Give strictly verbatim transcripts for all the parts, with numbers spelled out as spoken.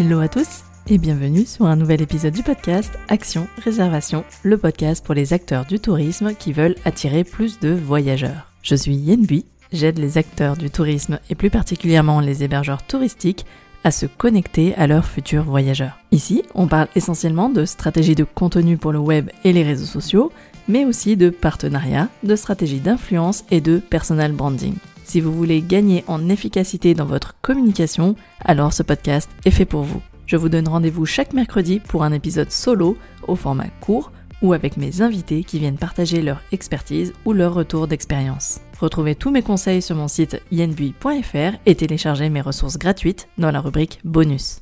Hello à tous et bienvenue sur un nouvel épisode du podcast Action Réservation, le podcast pour les acteurs du tourisme qui veulent attirer plus de voyageurs. Je suis Yen Bui, j'aide les acteurs du tourisme et plus particulièrement les hébergeurs touristiques à se connecter à leurs futurs voyageurs. Ici, on parle essentiellement de stratégies de contenu pour le web et les réseaux sociaux, mais aussi de partenariats, de stratégies d'influence et de personal branding. Si vous voulez gagner en efficacité dans votre communication, alors ce podcast est fait pour vous. Je vous donne rendez-vous chaque mercredi pour un épisode solo au format court ou avec mes invités qui viennent partager leur expertise ou leur retour d'expérience. Retrouvez tous mes conseils sur mon site yen bui point f r et téléchargez mes ressources gratuites dans la rubrique bonus.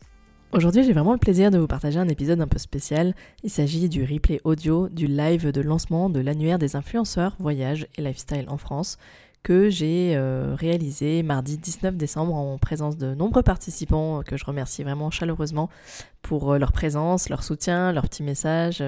Aujourd'hui, j'ai vraiment le plaisir de vous partager un épisode un peu spécial. Il s'agit du replay audio du live de lancement de l'annuaire des influenceurs voyage et lifestyle en France, que j'ai réalisé mardi dix-neuf décembre en présence de nombreux participants que je remercie vraiment chaleureusement pour leur présence, leur soutien, leurs petits messages,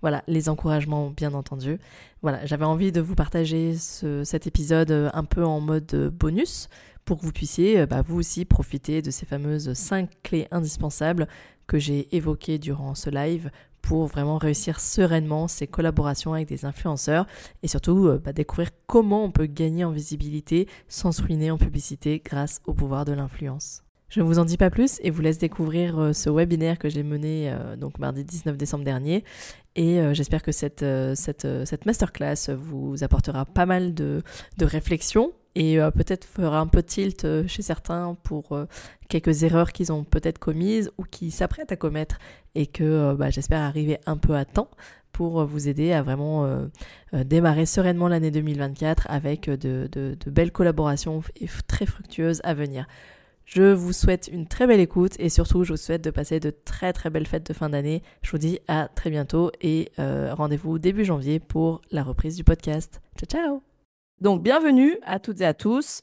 voilà, les encouragements bien entendu. Voilà, j'avais envie de vous partager ce, cet épisode un peu en mode bonus pour que vous puissiez bah, vous aussi profiter de ces fameuses cinq clés indispensables que j'ai évoquées durant ce live pour vraiment réussir sereinement ces collaborations avec des influenceurs et surtout bah, découvrir comment on peut gagner en visibilité sans se ruiner en publicité grâce au pouvoir de l'influence. Je ne vous en dis pas plus et vous laisse découvrir ce webinaire que j'ai mené euh, donc mardi dix-neuf décembre dernier et euh, j'espère que cette, euh, cette, euh, cette masterclass vous apportera pas mal de, de réflexions et euh, peut-être fera un peu tilt euh, chez certains pour euh, quelques erreurs qu'ils ont peut-être commises ou qu'ils s'apprêtent à commettre et que euh, bah, j'espère arriver un peu à temps pour vous aider à vraiment euh, euh, démarrer sereinement l'année deux mille vingt-quatre avec de, de, de belles collaborations et très fructueuses à venir. Je vous souhaite une très belle écoute et surtout je vous souhaite de passer de très très belles fêtes de fin d'année. Je vous dis à très bientôt et euh, rendez-vous début janvier pour la reprise du podcast. Ciao ciao! Donc, bienvenue à toutes et à tous.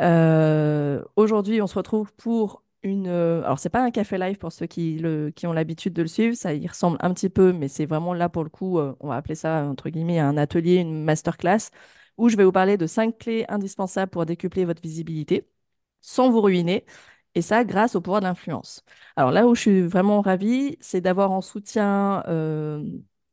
Euh, aujourd'hui, on se retrouve pour une... Euh, alors, ce n'est pas un café live pour ceux qui, le, qui ont l'habitude de le suivre. Ça y ressemble un petit peu, mais c'est vraiment là, pour le coup, euh, on va appeler ça, entre guillemets, un atelier, une masterclass, où je vais vous parler de cinq clés indispensables pour décupler votre visibilité sans vous ruiner. Et ça, grâce au pouvoir de l'influence. Alors là où je suis vraiment ravie, c'est d'avoir en soutien... Euh,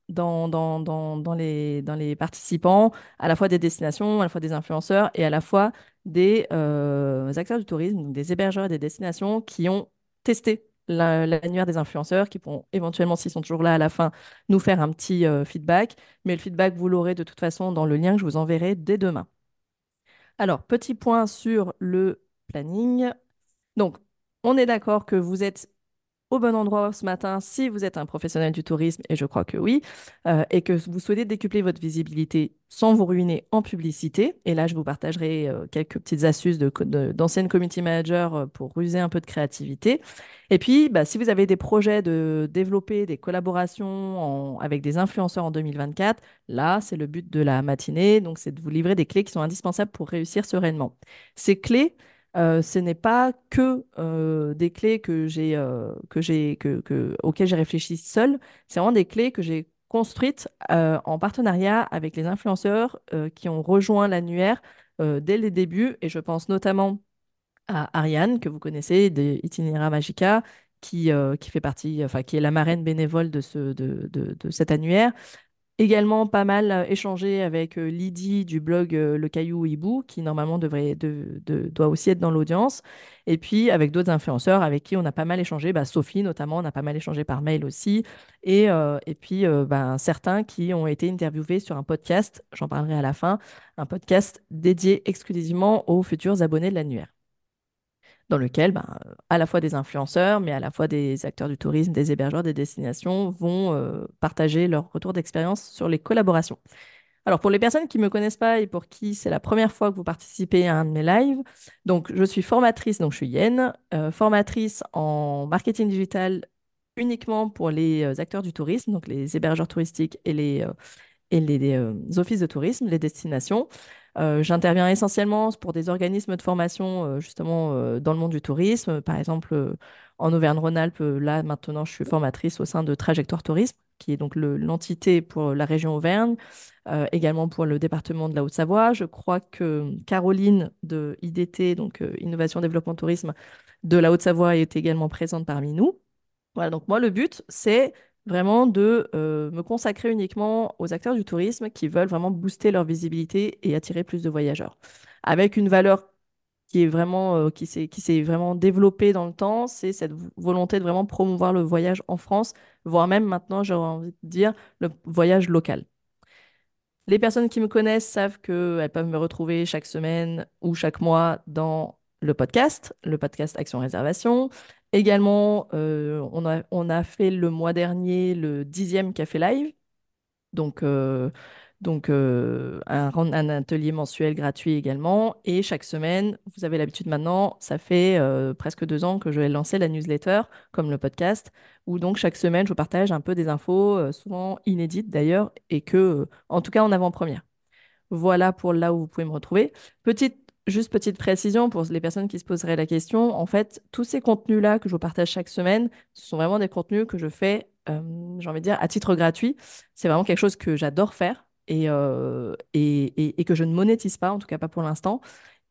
Dans, dans, dans, dans, les, dans les participants, à la fois des destinations, à la fois des influenceurs et à la fois des euh, acteurs du tourisme, donc des hébergeurs et des destinations qui ont testé la, l'annuaire des influenceurs, qui pourront éventuellement, s'ils sont toujours là à la fin, nous faire un petit euh, feedback. Mais le feedback, vous l'aurez de toute façon dans le lien que je vous enverrai dès demain. Alors, petit point sur le planning. Donc, on est d'accord que vous êtes au bon endroit ce matin si vous êtes un professionnel du tourisme, et je crois que oui, euh, et que vous souhaitez décupler votre visibilité sans vous ruiner en publicité. Et là, je vous partagerai euh, quelques petites astuces de, de, d'anciennes community managers euh, pour user un peu de créativité. Et puis, bah, si vous avez des projets de développer des collaborations en, avec des influenceurs en deux mille vingt-quatre, là, c'est le but de la matinée. Donc, c'est de vous livrer des clés qui sont indispensables pour réussir sereinement. Ces clés, Euh, ce n'est pas que euh, des clés que j'ai, euh, que j'ai, que, que, auxquelles j'ai réfléchi seule, c'est vraiment des clés que j'ai construites euh, en partenariat avec les influenceurs euh, qui ont rejoint l'annuaire euh, dès les débuts. Et je pense notamment à Ariane, que vous connaissez, de Itinéra Magica, qui, euh, qui fait partie, enfin, qui est la marraine bénévole de, ce, de, de, de cet annuaire. Également pas mal échangé avec Lydie du blog Le Caillou Hibou, qui normalement devrait, de, de, doit aussi être dans l'audience, et puis avec d'autres influenceurs avec qui on a pas mal échangé, bah, Sophie notamment, on a pas mal échangé par mail aussi, et, euh, et puis euh, bah, certains qui ont été interviewés sur un podcast, j'en parlerai à la fin, un podcast dédié exclusivement aux futurs abonnés de l'annuaire, dans lequel bah, à la fois des influenceurs, mais à la fois des acteurs du tourisme, des hébergeurs, des destinations vont euh, partager leur retour d'expérience sur les collaborations. Alors, pour les personnes qui ne me connaissent pas et pour qui c'est la première fois que vous participez à un de mes lives, donc je suis formatrice, donc je suis Yen, euh, formatrice en marketing digital uniquement pour les acteurs du tourisme, donc les hébergeurs touristiques et les, euh, et les, les euh, offices de tourisme, les destinations. Euh, j'interviens essentiellement pour des organismes de formation euh, justement euh, dans le monde du tourisme. Par exemple, euh, en Auvergne-Rhône-Alpes, euh, là maintenant, je suis formatrice au sein de Trajectoire Tourisme, qui est donc le, l'entité pour la région Auvergne, euh, également pour le département de la Haute-Savoie. Je crois que Caroline de I D T, donc euh, Innovation Développement Tourisme de la Haute-Savoie, est également présente parmi nous. Voilà, donc moi, le but, c'est vraiment de euh, me consacrer uniquement aux acteurs du tourisme qui veulent vraiment booster leur visibilité et attirer plus de voyageurs. Avec une valeur qui est vraiment, euh, qui s'est, qui s'est vraiment développée dans le temps, c'est cette volonté de vraiment promouvoir le voyage en France, voire même maintenant, j'aurais envie de dire, le voyage local. Les personnes qui me connaissent savent qu'elles peuvent me retrouver chaque semaine ou chaque mois dans le podcast, le podcast Action Réservation. Également, euh, on a, on a fait le mois dernier le dixième Café Live, donc... Euh, Donc, euh, un, un atelier mensuel gratuit également. Et chaque semaine, vous avez l'habitude maintenant, ça fait euh, presque deux ans que je vais lancer la newsletter, comme le podcast, où donc chaque semaine, je vous partage un peu des infos, euh, souvent inédites d'ailleurs, et que, euh, en tout cas, en avant-première. Voilà pour là où vous pouvez me retrouver. Petite, juste petite précision pour les personnes qui se poseraient la question. En fait, tous ces contenus-là que je vous partage chaque semaine, ce sont vraiment des contenus que je fais, euh, j'ai envie de dire, à titre gratuit. C'est vraiment quelque chose que j'adore faire. Et, euh, et, et, et que je ne monétise pas, en tout cas pas pour l'instant.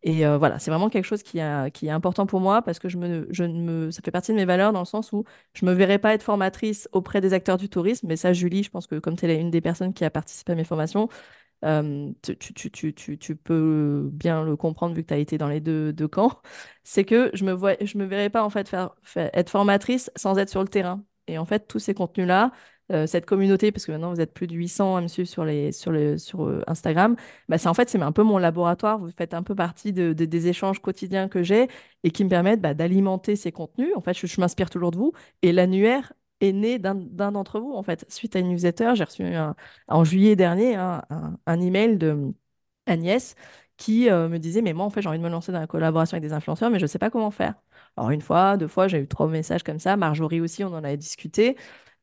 Et euh, voilà, c'est vraiment quelque chose qui, a, qui est important pour moi parce que je me, je me, ça fait partie de mes valeurs dans le sens où je ne me verrais pas être formatrice auprès des acteurs du tourisme. Mais ça, Julie, je pense que comme tu es une des personnes qui a participé à mes formations, euh, tu, tu, tu, tu, tu peux bien le comprendre vu que tu as été dans les deux, deux camps. C'est que je ne me, vois, je me verrais pas en fait, faire, faire, être formatrice sans être sur le terrain. Et en fait, tous ces contenus-là, cette communauté, parce que maintenant vous êtes plus de huit cents à me suivre sur, les, sur, les, sur Instagram, bah c'est, en fait c'est un peu mon laboratoire, vous faites un peu partie de, de, des échanges quotidiens que j'ai et qui me permettent bah, d'alimenter ces contenus. En fait, je, je m'inspire toujours de vous et l'annuaire est né d'un, d'un d'entre vous. En fait, suite à une newsletter, j'ai reçu un, en juillet dernier un, un, un email de Agnès qui euh, me disait « mais moi en fait j'ai envie de me lancer dans la collaboration avec des influenceurs mais je ne sais pas comment faire ». Alors une fois, deux fois, j'ai eu trois messages comme ça, Marjorie aussi, on en avait discuté.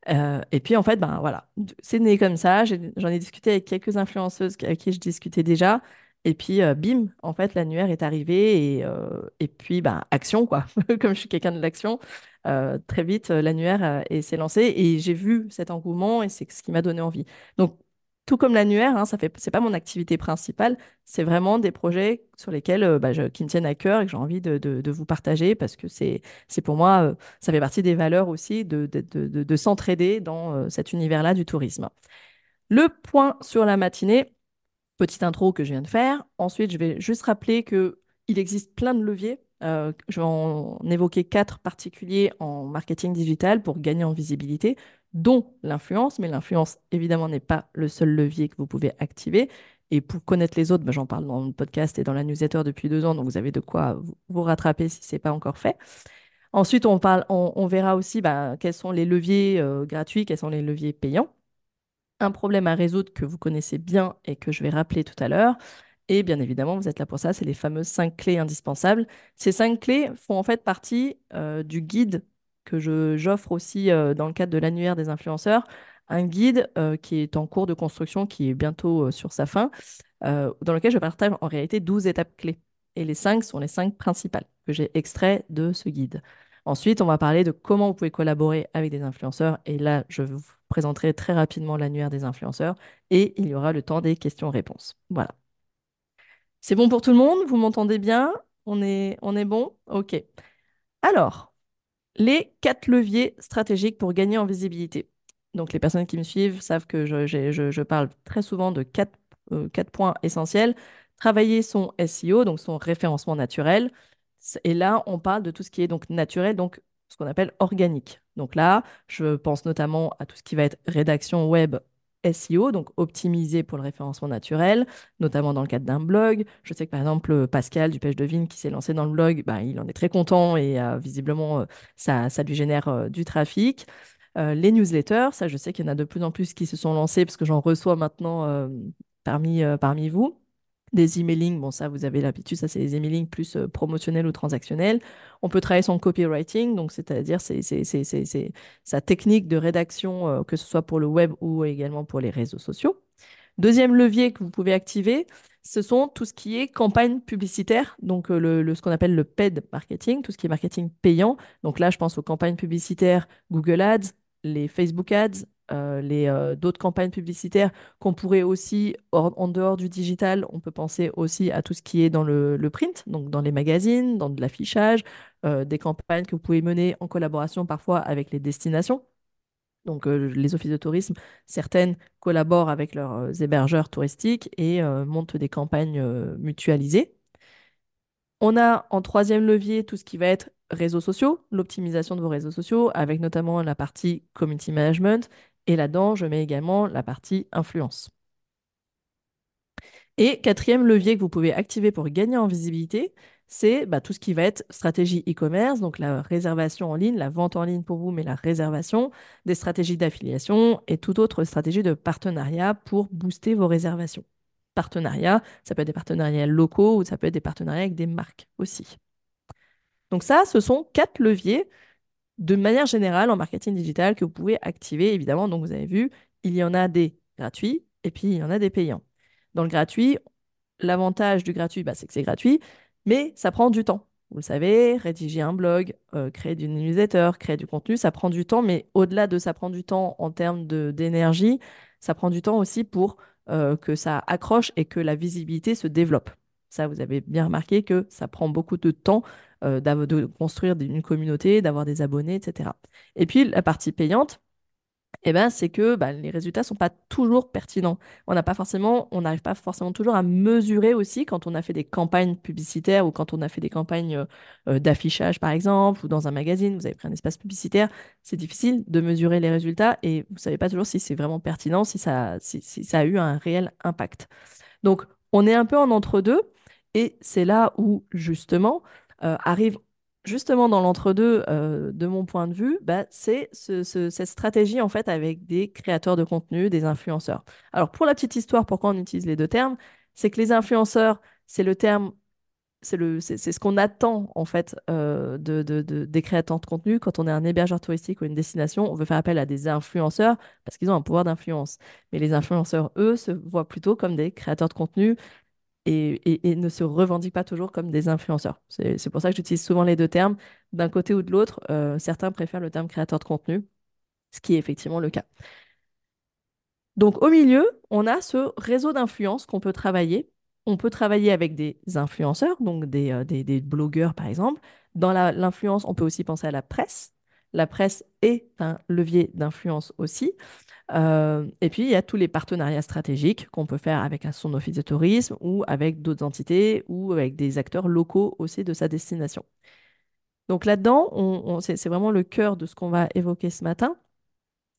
Euh, et puis en fait, ben voilà, c'est né comme ça. J'ai, j'en ai discuté avec quelques influenceuses avec qui je discutais déjà. Et puis euh, bim, en fait, l'annuaire est arrivé et, euh, et puis ben, action quoi. Comme je suis quelqu'un de l'action, euh, très vite l'annuaire euh, et s'est lancé et j'ai vu cet engouement et c'est ce qui m'a donné envie. Donc tout comme l'annuaire, hein, ça fait, c'est pas mon activité principale, c'est vraiment des projets sur lesquels euh, bah, je, qui me tiennent à cœur et que j'ai envie de, de, de vous partager parce que c'est, c'est pour moi, euh, ça fait partie des valeurs aussi de, de, de, de, de s'entraider dans euh, cet univers-là du tourisme. Le point sur la matinée, petite intro que je viens de faire. Ensuite, je vais juste rappeler qu'il existe plein de leviers. Euh, je vais en évoquer quatre particuliers en marketing digital pour gagner en visibilité, dont l'influence, mais l'influence, évidemment, n'est pas le seul levier que vous pouvez activer. Et pour connaître les autres, bah, j'en parle dans le podcast et dans la newsletter depuis deux ans, donc vous avez de quoi vous rattraper si ce n'est pas encore fait. Ensuite, on, parle, on, on verra aussi bah, quels sont les leviers euh, gratuits, quels sont les leviers payants. Un problème à résoudre que vous connaissez bien et que je vais rappeler tout à l'heure. Et bien évidemment, vous êtes là pour ça, c'est les fameuses cinq clés indispensables. Ces cinq clés font en fait partie euh, du guide que je, j'offre aussi euh, dans le cadre de l'annuaire des influenceurs, un guide euh, qui est en cours de construction, qui est bientôt euh, sur sa fin, euh, dans lequel je partage en réalité douze étapes clés. Et les cinq sont les cinq principales que j'ai extraites de ce guide. Ensuite, on va parler de comment vous pouvez collaborer avec des influenceurs. Et là, je vous présenterai très rapidement l'annuaire des influenceurs et il y aura le temps des questions-réponses. Voilà. C'est bon pour tout le monde? Vous m'entendez bien? On est, on est bon? Ok. Alors... les quatre leviers stratégiques pour gagner en visibilité. Donc, les personnes qui me suivent savent que je, je, je, je parle très souvent de quatre, euh, quatre points essentiels. Travailler son S E O, donc son référencement naturel. Et là, on parle de tout ce qui est donc naturel, donc ce qu'on appelle organique. Donc là, je pense notamment à tout ce qui va être rédaction web S E O, donc optimisé pour le référencement naturel, notamment dans le cadre d'un blog. Je sais que par exemple, Pascal du Pêche de Vigne qui s'est lancé dans le blog, bah, il en est très content et euh, visiblement, euh, ça, ça lui génère euh, du trafic. Euh, les newsletters, ça je sais qu'il y en a de plus en plus qui se sont lancés parce que j'en reçois maintenant euh, parmi, euh, parmi vous. Des emailing, bon ça vous avez l'habitude, ça c'est les emailing plus euh, promotionnels ou transactionnels. On peut travailler son copywriting, donc c'est-à-dire c'est, c'est, c'est, c'est, c'est sa technique de rédaction, euh, que ce soit pour le web ou également pour les réseaux sociaux. Deuxième levier que vous pouvez activer, ce sont tout ce qui est campagne publicitaire, donc euh, le, le, ce qu'on appelle le paid marketing, tout ce qui est marketing payant. Donc là, je pense aux campagnes publicitaires Google Ads, les Facebook Ads, euh, les euh, d'autres campagnes publicitaires qu'on pourrait aussi, hors, en dehors du digital, on peut penser aussi à tout ce qui est dans le, le print, donc dans les magazines, dans de l'affichage, euh, des campagnes que vous pouvez mener en collaboration parfois avec les destinations. Donc, euh, les offices de tourisme, certaines collaborent avec leurs hébergeurs touristiques et euh, montent des campagnes euh, mutualisées. On a en troisième levier tout ce qui va être réseaux sociaux, l'optimisation de vos réseaux sociaux, avec notamment la partie community management. Et là-dedans, je mets également la partie influence. Et quatrième levier que vous pouvez activer pour gagner en visibilité, c'est bah, tout ce qui va être stratégie e-commerce, donc la réservation en ligne, la vente en ligne pour vous, mais la réservation, des stratégies d'affiliation et toute autre stratégie de partenariat pour booster vos réservations. Partenariat, ça peut être des partenariats locaux ou ça peut être des partenariats avec des marques aussi. Donc ça, ce sont quatre leviers de manière générale en marketing digital que vous pouvez activer, évidemment. Donc vous avez vu, il y en a des gratuits et puis il y en a des payants. Dans le gratuit, l'avantage du gratuit, bah, c'est que c'est gratuit, mais ça prend du temps. Vous le savez, rédiger un blog, euh, créer une newsletter, créer du contenu, ça prend du temps, mais au-delà de ça prend du temps en termes d'énergie, ça prend du temps aussi pour euh, que ça accroche et que la visibilité se développe. Ça, vous avez bien remarqué que ça prend beaucoup de temps euh, de construire une communauté, d'avoir des abonnés, et cetera. Et puis, la partie payante, eh ben, c'est que ben, les résultats ne sont pas toujours pertinents. On n'a pas forcément, on n'arrive pas forcément toujours à mesurer aussi quand on a fait des campagnes publicitaires ou quand on a fait des campagnes euh, d'affichage, par exemple, ou dans un magazine, vous avez pris un espace publicitaire. C'est difficile de mesurer les résultats et vous ne savez pas toujours si c'est vraiment pertinent, si ça, si, si ça a eu un réel impact. Donc, on est un peu en entre-deux et c'est là où, justement, euh, arrive... Justement, dans l'entre-deux, euh, de mon point de vue, bah, c'est ce, ce, cette stratégie en fait avec des créateurs de contenu, des influenceurs. Alors, pour la petite histoire, pourquoi on utilise les deux termes, c'est que les influenceurs, c'est le terme, c'est le, c'est, c'est ce qu'on attend en fait euh, de, de, de, des créateurs de contenu. Quand on est un hébergeur touristique ou une destination, on veut faire appel à des influenceurs parce qu'ils ont un pouvoir d'influence. Mais les influenceurs, eux, se voient plutôt comme des créateurs de contenu. Et, et, et ne se revendiquent pas toujours comme des influenceurs. C'est pour ça que j'utilise souvent les deux termes. D'un côté ou de l'autre, euh, certains préfèrent le terme créateur de contenu, ce qui est effectivement le cas. Donc au milieu, on a ce réseau d'influence qu'on peut travailler. On peut travailler avec des influenceurs, donc des, euh, des, des blogueurs par exemple. Dans l'influence, on peut aussi penser à la presse. La presse est un levier d'influence aussi. Euh, et puis, il y a tous les partenariats stratégiques qu'on peut faire avec son office de tourisme ou avec d'autres entités ou avec des acteurs locaux aussi de sa destination. Donc là-dedans, on, on, c'est vraiment le cœur de ce qu'on va évoquer ce matin.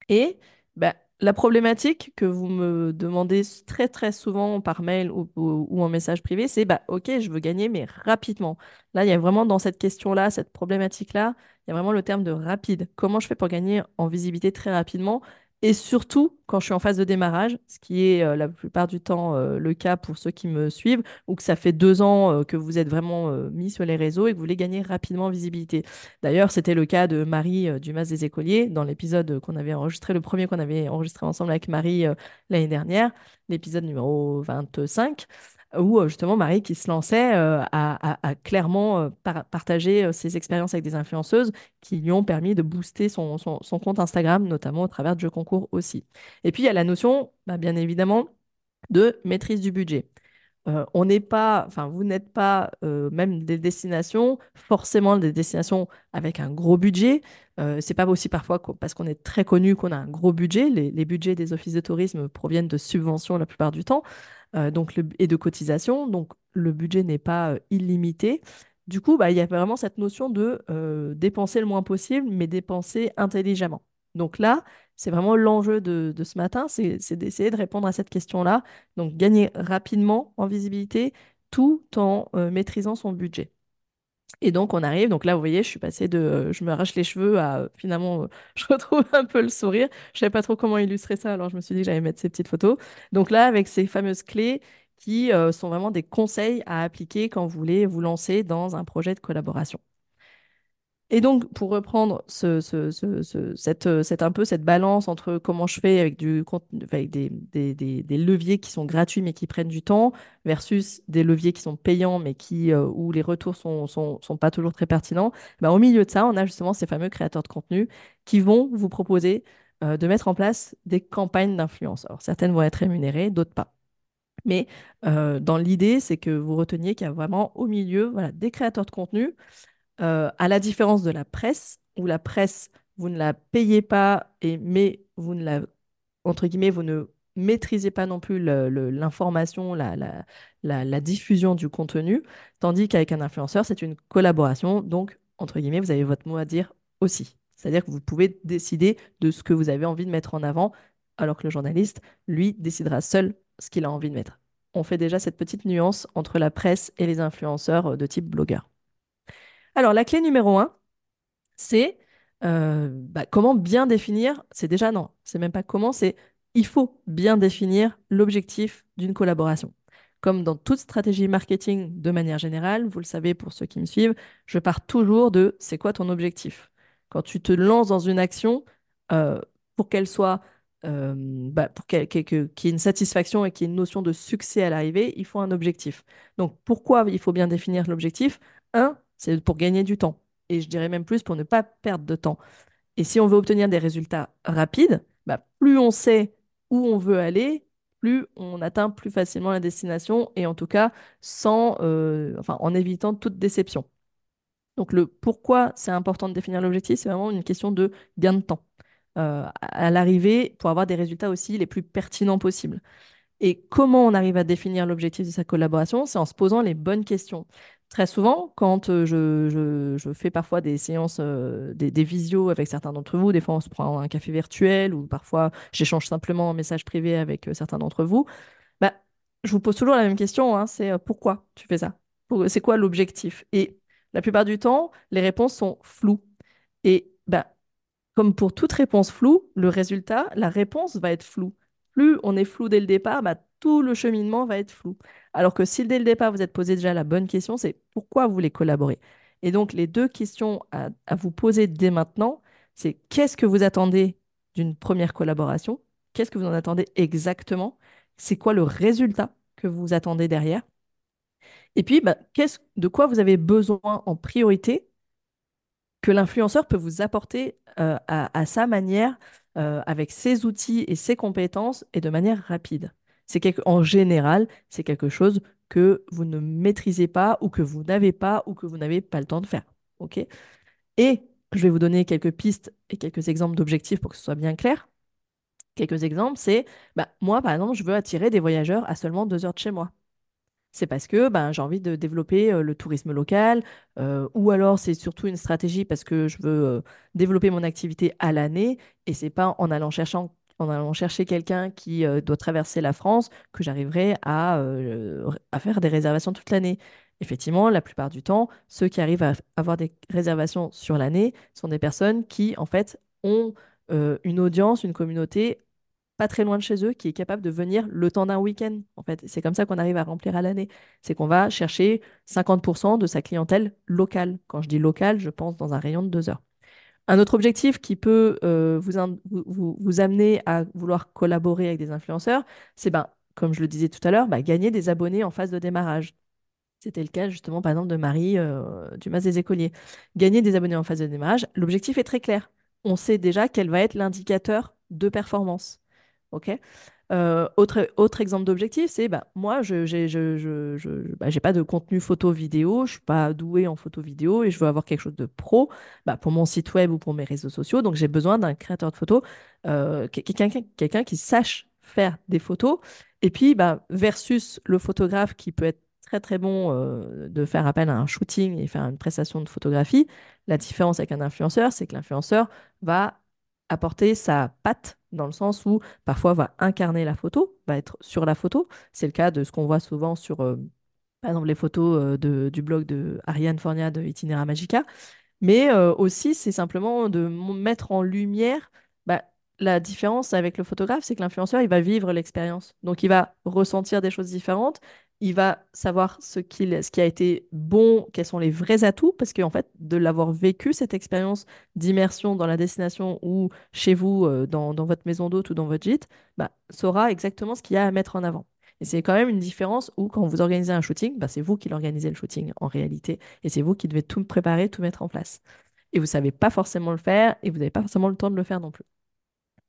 Et bah, la problématique que vous me demandez très très souvent par mail ou, ou, ou en message privé, c'est bah, « Ok, je veux gagner, mais rapidement ». Là, il y a vraiment dans cette question-là, cette problématique-là, il y a vraiment le terme de « rapide ». Comment je fais pour gagner en visibilité très rapidement ? Et surtout, quand je suis en phase de démarrage, ce qui est euh, la plupart du temps euh, le cas pour ceux qui me suivent, ou que ça fait deux ans euh, que vous êtes vraiment euh, mis sur les réseaux et que vous voulez gagner rapidement en visibilité. D'ailleurs, c'était le cas de Marie euh, du Mas des Écoliers, dans l'épisode qu'on avait enregistré, le premier qu'on avait enregistré ensemble avec Marie euh, l'année dernière, l'épisode numéro vingt-cinq, où euh, justement Marie qui se lançait euh, à, à, à clairement euh, par partager euh, ses expériences avec des influenceuses qui lui ont permis de booster son, son, son compte Instagram, notamment au travers de jeux concours aussi. Et puis, il y a la notion, bah, bien évidemment, de maîtrise du budget. Euh, on n'est pas, enfin, vous n'êtes pas euh, même des destinations, forcément des destinations avec un gros budget. Euh, c'est pas aussi parfois qu parce qu'on est très connu qu'on a un gros budget. Les, les budgets des offices de tourisme proviennent de subventions la plupart du temps euh, donc le, et de cotisations. Donc, le budget n'est pas euh, illimité. Du coup, bah, il y a vraiment cette notion de euh, dépenser le moins possible, mais dépenser intelligemment. Donc là, c'est vraiment l'enjeu de, de ce matin, c'est d'essayer de répondre à cette question-là. Donc, gagner rapidement en visibilité tout en euh, maîtrisant son budget. Et donc, on arrive. Donc là, vous voyez, je suis passée de euh, « je me arrache les cheveux » à euh, finalement, euh, je retrouve un peu le sourire. Je ne savais pas trop comment illustrer ça, alors je me suis dit que j'allais mettre ces petites photos. Donc là, avec ces fameuses clés qui euh, sont vraiment des conseils à appliquer quand vous voulez vous lancer dans un projet de collaboration. Et donc, pour reprendre ce, ce, ce, ce, cette, cette, un peu cette balance entre comment je fais avec, du, avec des, des, des, des leviers qui sont gratuits mais qui prennent du temps versus des leviers qui sont payants mais qui, euh, où les retours ne sont, sont, sont pas toujours très pertinents, ben, au milieu de ça, on a justement ces fameux créateurs de contenu qui vont vous proposer euh, de mettre en place des campagnes d'influence. Alors, certaines vont être rémunérées, d'autres pas. Mais euh, dans l'idée, c'est que vous reteniez qu'il y a vraiment au milieu voilà, des créateurs de contenu, euh, à la différence de la presse, où la presse, vous ne la payez pas, et, mais vous ne la, entre guillemets, vous ne maîtrisez pas non plus le, le, l'information, la, la, la, la diffusion du contenu, tandis qu'avec un influenceur, c'est une collaboration. Donc, entre guillemets, vous avez votre mot à dire aussi. C'est-à-dire que vous pouvez décider de ce que vous avez envie de mettre en avant, alors que le journaliste, lui, décidera seul ce qu'il a envie de mettre. On fait déjà cette petite nuance entre la presse et les influenceurs de type blogueur. Alors, la clé numéro un, c'est euh, bah, comment bien définir, c'est déjà non, c'est même pas comment, c'est il faut bien définir l'objectif d'une collaboration. Comme dans toute stratégie marketing de manière générale, vous le savez pour ceux qui me suivent, je pars toujours de c'est quoi ton objectif ? Quand tu te lances dans une action, euh, pour qu'elle soit... Euh, bah pour qu'il y ait une satisfaction et qu'il y ait une notion de succès à l'arrivée, il faut un objectif. Donc, pourquoi il faut bien définir l'objectif ? Un, c'est pour gagner du temps. Et je dirais même plus pour ne pas perdre de temps. Et si on veut obtenir des résultats rapides, bah plus on sait où on veut aller, plus on atteint plus facilement la destination et en tout cas sans, euh, enfin, en évitant toute déception. Donc, le pourquoi c'est important de définir l'objectif, c'est vraiment une question de gain de temps. Euh, à l'arrivée pour avoir des résultats aussi les plus pertinents possibles. Et comment on arrive à définir l'objectif de sa collaboration ? C'est en se posant les bonnes questions. Très souvent, quand je, je, je fais parfois des séances, euh, des, des visios avec certains d'entre vous, des fois on se prend un café virtuel ou parfois j'échange simplement un message privé avec euh, certains d'entre vous, bah, je vous pose toujours la même question, hein, c'est euh, pourquoi tu fais ça ? C'est quoi l'objectif ? Et la plupart du temps, les réponses sont floues. Et bah, comme pour toute réponse floue, le résultat, la réponse va être floue. Plus on est flou dès le départ, bah, tout le cheminement va être flou. Alors que si dès le départ, vous êtes posé déjà la bonne question, c'est pourquoi vous voulez collaborer. Et donc, les deux questions à, à vous poser dès maintenant, c'est qu'est-ce que vous attendez d'une première collaboration ? Qu'est-ce que vous en attendez exactement ? C'est quoi le résultat que vous attendez derrière ? Et puis, bah, qu'est-ce, de quoi vous avez besoin en priorité ? Que l'influenceur peut vous apporter euh, à, à sa manière, euh, avec ses outils et ses compétences, et de manière rapide. C'est quelque, en général, c'est quelque chose que vous ne maîtrisez pas, ou que vous n'avez pas, ou que vous n'avez pas le temps de faire. Okay ? Et je vais vous donner quelques pistes et quelques exemples d'objectifs pour que ce soit bien clair. Quelques exemples, c'est bah, moi, par exemple, je veux attirer des voyageurs à seulement deux heures de chez moi. C'est parce que ben, j'ai envie de développer euh, le tourisme local, euh, ou alors c'est surtout une stratégie parce que je veux euh, développer mon activité à l'année, et c'est pas en allant chercher, en allant chercher quelqu'un qui euh, doit traverser la France que j'arriverai à, euh, à faire des réservations toute l'année. Effectivement, la plupart du temps, ceux qui arrivent à avoir des réservations sur l'année sont des personnes qui, en fait, ont euh, une audience, une communauté pas très loin de chez eux, qui est capable de venir le temps d'un week-end. En fait, c'est comme ça qu'on arrive à remplir à l'année. C'est qu'on va chercher cinquante pour cent de sa clientèle locale. Quand je dis locale, je pense dans un rayon de deux heures. Un autre objectif qui peut euh, vous, in- vous, vous amener à vouloir collaborer avec des influenceurs, c'est, ben, comme je le disais tout à l'heure, ben, gagner des abonnés en phase de démarrage. C'était le cas, justement, par exemple, de Marie euh, du Mas des Écoliers. Gagner des abonnés en phase de démarrage, l'objectif est très clair. On sait déjà quel va être l'indicateur de performance. Okay. Euh, autre, autre exemple d'objectif, c'est bah, moi, je j'ai, je, je, je, bah, j'ai pas de contenu photo-vidéo, je suis pas douée en photo-vidéo et je veux avoir quelque chose de pro bah, pour mon site web ou pour mes réseaux sociaux. Donc, j'ai besoin d'un créateur de photos, euh, quelqu'un, quelqu'un qui sache faire des photos. Et puis, bah, versus le photographe qui peut être très, très bon euh, de faire appel à un shooting et faire une prestation de photographie, la différence avec un influenceur, c'est que l'influenceur va apporter sa patte, dans le sens où parfois va incarner la photo, va être sur la photo. C'est le cas de ce qu'on voit souvent sur, euh, par exemple, les photos euh, de, du blog de Ariane de Itinéra Magica. Mais euh, aussi, c'est simplement de mettre en lumière bah, la différence avec le photographe, c'est que l'influenceur, il va vivre l'expérience. Donc, il va ressentir des choses différentes, il va savoir ce, qu'il, ce qui a été bon, quels sont les vrais atouts, parce qu'en fait, de l'avoir vécu, cette expérience d'immersion dans la destination ou chez vous, euh, dans, dans votre maison d'hôte ou dans votre gîte, bah, saura exactement ce qu'il y a à mettre en avant. Et c'est quand même une différence où quand vous organisez un shooting, bah, c'est vous qui l'organisez le shooting en réalité, et c'est vous qui devez tout préparer, tout mettre en place. Et vous ne savez pas forcément le faire, et vous n'avez pas forcément le temps de le faire non plus.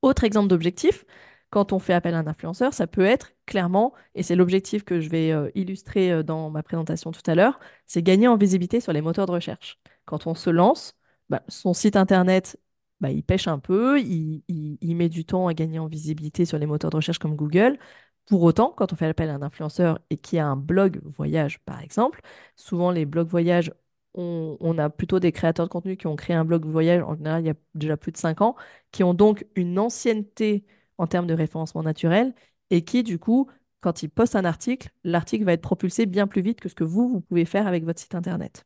Autre exemple d'objectif, quand on fait appel à un influenceur, ça peut être clairement, et c'est l'objectif que je vais euh, illustrer euh, dans ma présentation tout à l'heure, c'est gagner en visibilité sur les moteurs de recherche. Quand on se lance, bah, son site internet, bah, il pêche un peu, il, il, il met du temps à gagner en visibilité sur les moteurs de recherche comme Google. Pour autant, quand on fait appel à un influenceur et qui a un blog voyage, par exemple, souvent les blogs voyage, on, on a plutôt des créateurs de contenu qui ont créé un blog voyage, en général, il y a déjà plus de cinq ans, qui ont donc une ancienneté en termes de référencement naturel et qui, du coup, quand ils postent un article, l'article va être propulsé bien plus vite que ce que vous, vous pouvez faire avec votre site internet.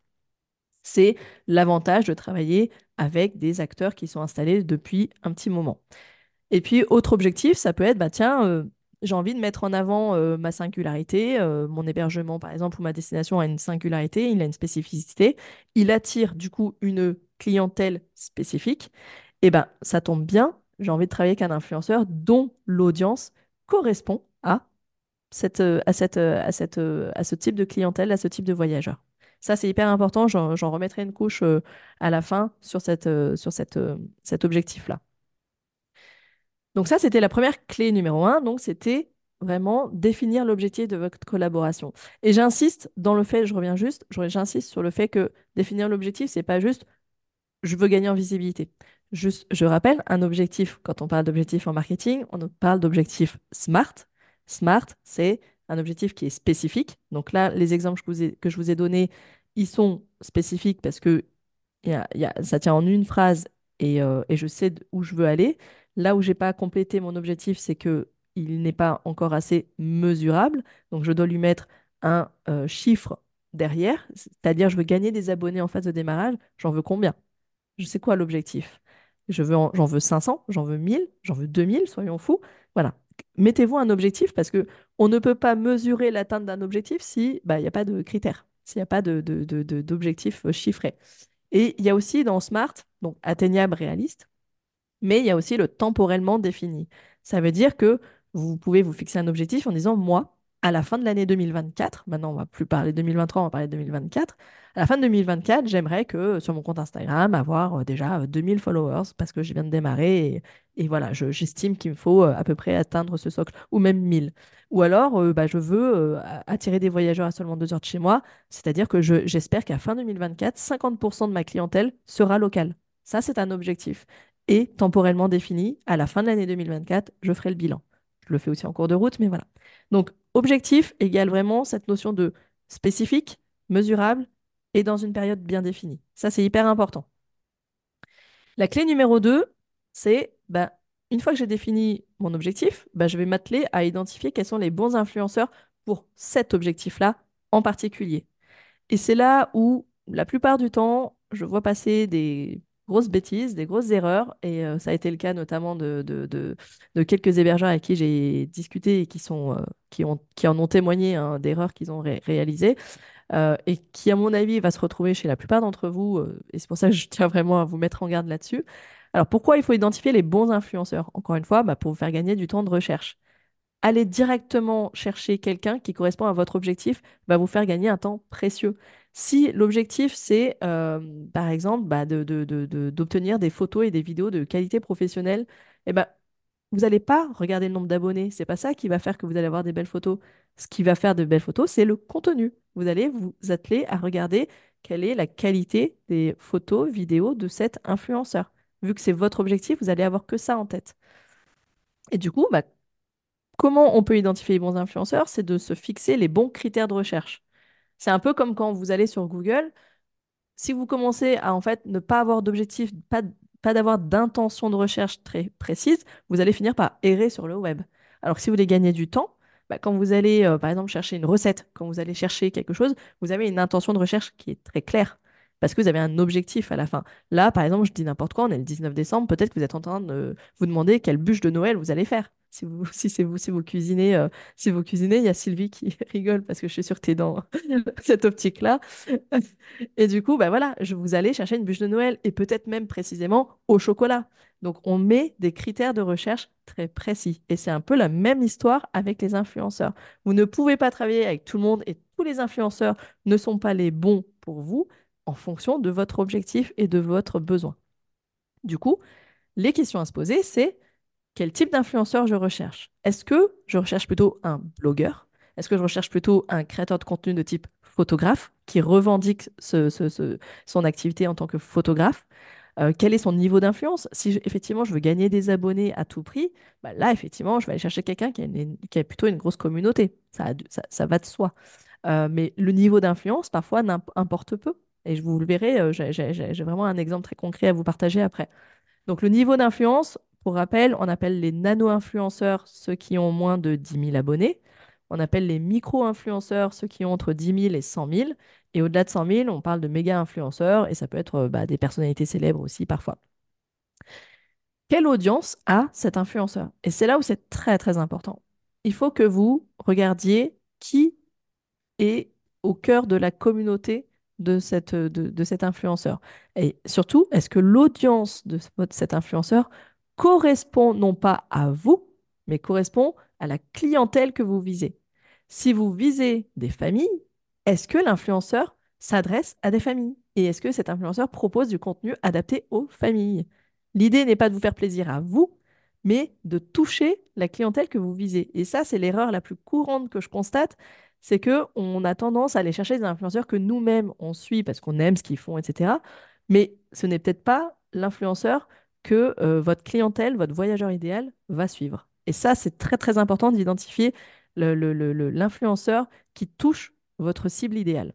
C'est l'avantage de travailler avec des acteurs qui sont installés depuis un petit moment. Et puis, autre objectif, ça peut être, bah tiens, euh, j'ai envie de mettre en avant euh, ma singularité, euh, mon hébergement, par exemple, ou ma destination a une singularité, il a une spécificité, il attire, du coup, une clientèle spécifique. Et ben, ça tombe bien, j'ai envie de travailler avec un influenceur dont l'audience correspond à, cette, à, cette, à, cette, à ce type de clientèle, à ce type de voyageur. Ça, c'est hyper important. J'en, j'en remettrai une couche euh, à la fin sur, cette, euh, sur cette, euh, cet objectif-là. Donc ça, c'était la première clé numéro un. Donc, c'était vraiment définir l'objectif de votre collaboration. Et j'insiste dans le fait, je reviens juste, j'insiste sur le fait que définir l'objectif, c'est pas juste « je veux gagner en visibilité ». Juste, je rappelle, un objectif, quand on parle d'objectif en marketing, on parle d'objectif SMART. SMART, c'est un objectif qui est spécifique. Donc là, les exemples que, vous ai, que je vous ai donnés, ils sont spécifiques parce que y a, y a, ça tient en une phrase et, euh, et je sais où je veux aller. Là où je n'ai pas complété mon objectif, c'est qu'il n'est pas encore assez mesurable. Donc je dois lui mettre un euh, chiffre derrière, c'est-à-dire je veux gagner des abonnés en phase de démarrage, j'en veux combien? Je sais quoi l'objectif? Je veux en, j'en veux cinq cents, j'en veux mille, j'en veux deux mille, soyons fous. Voilà. Mettez-vous un objectif parce qu'on ne peut pas mesurer l'atteinte d'un objectif s'il n'y a pas de critères, s'il n'y a pas de, de, de, de, d'objectif chiffré. Et il y a aussi dans SMART, donc atteignable, réaliste, mais il y a aussi le temporellement défini. Ça veut dire que vous pouvez vous fixer un objectif en disant « moi, à la fin de l'année deux mille vingt-quatre, maintenant on ne va plus parler deux mille vingt-trois, on va parler deux mille vingt-quatre, à la fin de deux mille vingt-quatre, j'aimerais que sur mon compte Instagram, avoir déjà deux mille followers parce que je viens de démarrer et, et voilà, je, j'estime qu'il me faut à peu près atteindre ce socle, ou même mille. Ou alors, euh, bah, je veux euh, attirer des voyageurs à seulement deux heures de chez moi, c'est-à-dire que je, j'espère qu'à fin deux mille vingt-quatre, cinquante pour cent de ma clientèle sera locale. Ça, c'est un objectif. Et temporellement défini, à la fin de l'année deux mille vingt-quatre, je ferai le bilan. Je le fais aussi en cours de route, mais voilà. Donc, objectif égale vraiment cette notion de spécifique, mesurable et dans une période bien définie. Ça, c'est hyper important. La clé numéro deux, c'est bah, une fois que j'ai défini mon objectif, bah, je vais m'atteler à identifier quels sont les bons influenceurs pour cet objectif-là en particulier. Et c'est là où, la plupart du temps, je vois passer des grosses bêtises, des grosses erreurs, et euh, ça a été le cas notamment de, de, de, de quelques hébergeurs avec qui j'ai discuté et qui, sont, euh, qui, ont, qui en ont témoigné hein, d'erreurs qu'ils ont ré- réalisées, euh, et qui, à mon avis, va se retrouver chez la plupart d'entre vous, euh, et c'est pour ça que je tiens vraiment à vous mettre en garde là-dessus. Alors, pourquoi il faut identifier les bons influenceurs? Encore une fois, bah, pour vous faire gagner du temps de recherche. Aller directement chercher quelqu'un qui correspond à votre objectif va vous faire gagner un temps précieux. Si l'objectif, c'est, euh, par exemple, bah, de, de, de, de, d'obtenir des photos et des vidéos de qualité professionnelle, eh ben, vous n'allez pas regarder le nombre d'abonnés. Ce n'est pas ça qui va faire que vous allez avoir des belles photos. Ce qui va faire de belles photos, c'est le contenu. Vous allez vous atteler à regarder quelle est la qualité des photos, vidéos de cet influenceur. Vu que c'est votre objectif, vous allez avoir que ça en tête. Et du coup, bah, comment on peut identifier les bons influenceurs? C'est de se fixer les bons critères de recherche. C'est un peu comme quand vous allez sur Google. Si vous commencez à en fait, ne pas avoir d'objectif, pas, pas d'avoir d'intention de recherche très précise, vous allez finir par errer sur le web. Alors que si vous voulez gagner du temps, bah, quand vous allez, euh, par exemple, chercher une recette, quand vous allez chercher quelque chose, vous avez une intention de recherche qui est très claire parce que vous avez un objectif à la fin. Là, par exemple, je dis n'importe quoi, on est le dix-neuf décembre, peut-être que vous êtes en train de vous demander quelle bûche de Noël vous allez faire. Si vous, si c'est vous, si vous cuisinez, euh, si vous cuisinez, il y a Sylvie qui rigole parce que je suis sûre que tu es dans cette optique-là. Et du coup, bah voilà, je vous allez chercher une bûche de Noël et peut-être même précisément au chocolat. Donc, on met des critères de recherche très précis. Et c'est un peu la même histoire avec les influenceurs. Vous ne pouvez pas travailler avec tout le monde et tous les influenceurs ne sont pas les bons pour vous en fonction de votre objectif et de votre besoin. Du coup, les questions à se poser, c'est quel type d'influenceur je recherche. Est-ce que je recherche plutôt un blogueur? Est-ce que je recherche plutôt un créateur de contenu de type photographe qui revendique ce, ce, ce, son activité en tant que photographe? Euh, quel est son niveau d'influence? Si je, effectivement je veux gagner des abonnés à tout prix, bah là effectivement je vais aller chercher quelqu'un qui, qui a plutôt une grosse communauté. Ça, ça, ça va de soi. Euh, mais le niveau d'influence parfois n'importe peu. Et je vous le verrai, euh, j'ai, j'ai, j'ai vraiment un exemple très concret à vous partager après. Donc le niveau d'influence, pour rappel, on appelle les nano-influenceurs ceux qui ont moins de dix mille abonnés. On appelle les micro-influenceurs ceux qui ont entre dix mille et cent mille. Et au-delà de cent mille, on parle de méga-influenceurs et ça peut être bah, des personnalités célèbres aussi parfois. Quelle audience a cet influenceur? Et c'est là où c'est très très important. Il faut que vous regardiez qui est au cœur de la communauté de, cette, de, de cet influenceur. Et surtout, est-ce que l'audience de cet influenceur correspond non pas à vous, mais correspond à la clientèle que vous visez? Si vous visez des familles, est-ce que l'influenceur s'adresse à des familles? Et est-ce que cet influenceur propose du contenu adapté aux familles? L'idée n'est pas de vous faire plaisir à vous, mais de toucher la clientèle que vous visez. Et ça, c'est l'erreur la plus courante que je constate, c'est qu'on a tendance à aller chercher des influenceurs que nous-mêmes, on suit parce qu'on aime ce qu'ils font, et cetera. Mais ce n'est peut-être pas l'influenceur que euh, votre clientèle, votre voyageur idéal va suivre. Et ça, c'est très, très important d'identifier le, le, le, le, l'influenceur qui touche votre cible idéale.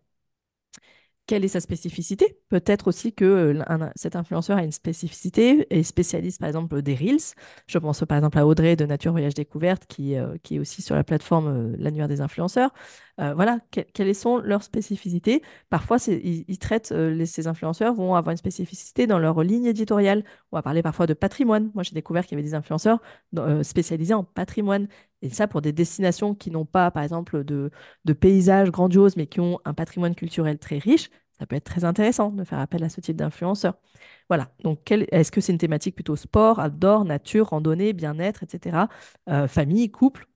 Quelle est sa spécificité? Peut-être aussi que euh, un, cet influenceur a une spécificité et spécialiste, par exemple, des Reels. Je pense par exemple à Audrey de Nature Voyage Découverte qui, euh, qui est aussi sur la plateforme euh, l'annuaire des influenceurs. Euh, voilà, que, quelles sont leurs spécificités? Parfois, ils, ils traitent, euh, les, ces influenceurs vont avoir une spécificité dans leur ligne éditoriale. On va parler parfois de patrimoine. Moi, j'ai découvert qu'il y avait des influenceurs euh, spécialisés en patrimoine. Et ça, pour des destinations qui n'ont pas, par exemple, de, de paysages grandioses, mais qui ont un patrimoine culturel très riche, ça peut être très intéressant de faire appel à ce type d'influenceurs. Voilà. Donc, quel, est-ce que c'est une thématique plutôt sport, outdoor, nature, randonnée, bien-être, et cetera. Euh, famille, couple.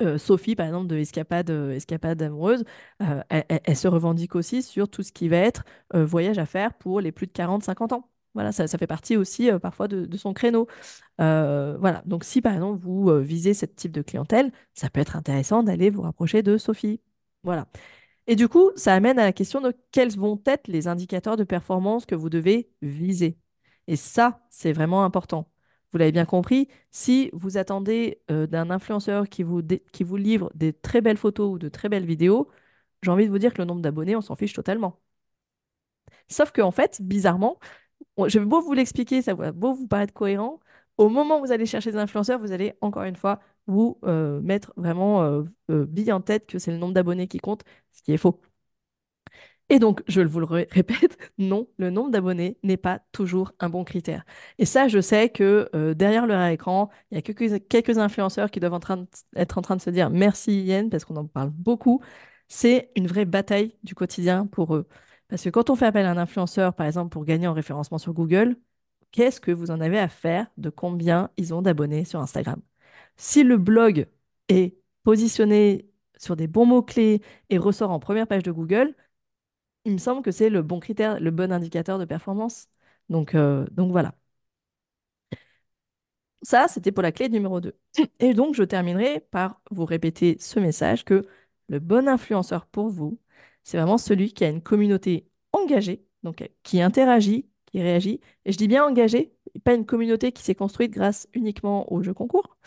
Euh, Sophie, par exemple, de Escapade, euh, Escapade Amoureuse, euh, elle, elle se revendique aussi sur tout ce qui va être euh, voyage à faire pour les plus de quarante à cinquante ans. Voilà, ça, ça fait partie aussi euh, parfois de, de son créneau. Euh, voilà, donc si par exemple vous euh, visez ce type de clientèle, ça peut être intéressant d'aller vous rapprocher de Sophie. Voilà. Et du coup, ça amène à la question de quels vont être les indicateurs de performance que vous devez viser. Et ça, c'est vraiment important. Vous l'avez bien compris, si vous attendez euh, d'un influenceur qui vous, dé- qui vous livre des très belles photos ou de très belles vidéos, j'ai envie de vous dire que le nombre d'abonnés, on s'en fiche totalement. Sauf qu'en fait, bizarrement, je vais beau vous l'expliquer, ça va beau vous paraître cohérent, au moment où vous allez chercher des influenceurs, vous allez encore une fois vous euh, mettre vraiment euh, euh, bille en tête que c'est le nombre d'abonnés qui compte, ce qui est faux. Et donc, je vous le répète, non, le nombre d'abonnés n'est pas toujours un bon critère. Et ça, je sais que euh, derrière leur écran, il y a quelques, quelques influenceurs qui doivent en train de, être en train de se dire « merci Yen » parce qu'on en parle beaucoup. C'est une vraie bataille du quotidien pour eux. Parce que quand on fait appel à un influenceur, par exemple, pour gagner en référencement sur Google, qu'est-ce que vous en avez à faire de combien ils ont d'abonnés sur Instagram? Si le blog est positionné sur des bons mots-clés et ressort en première page de Google, il me semble que c'est le bon critère, le bon indicateur de performance. Donc, euh, donc voilà. Ça, c'était pour la clé numéro deux. Et donc, je terminerai par vous répéter ce message que le bon influenceur pour vous, c'est vraiment celui qui a une communauté engagée, donc qui interagit, qui réagit. Et je dis bien engagée, pas une communauté qui s'est construite grâce uniquement aux jeux concours,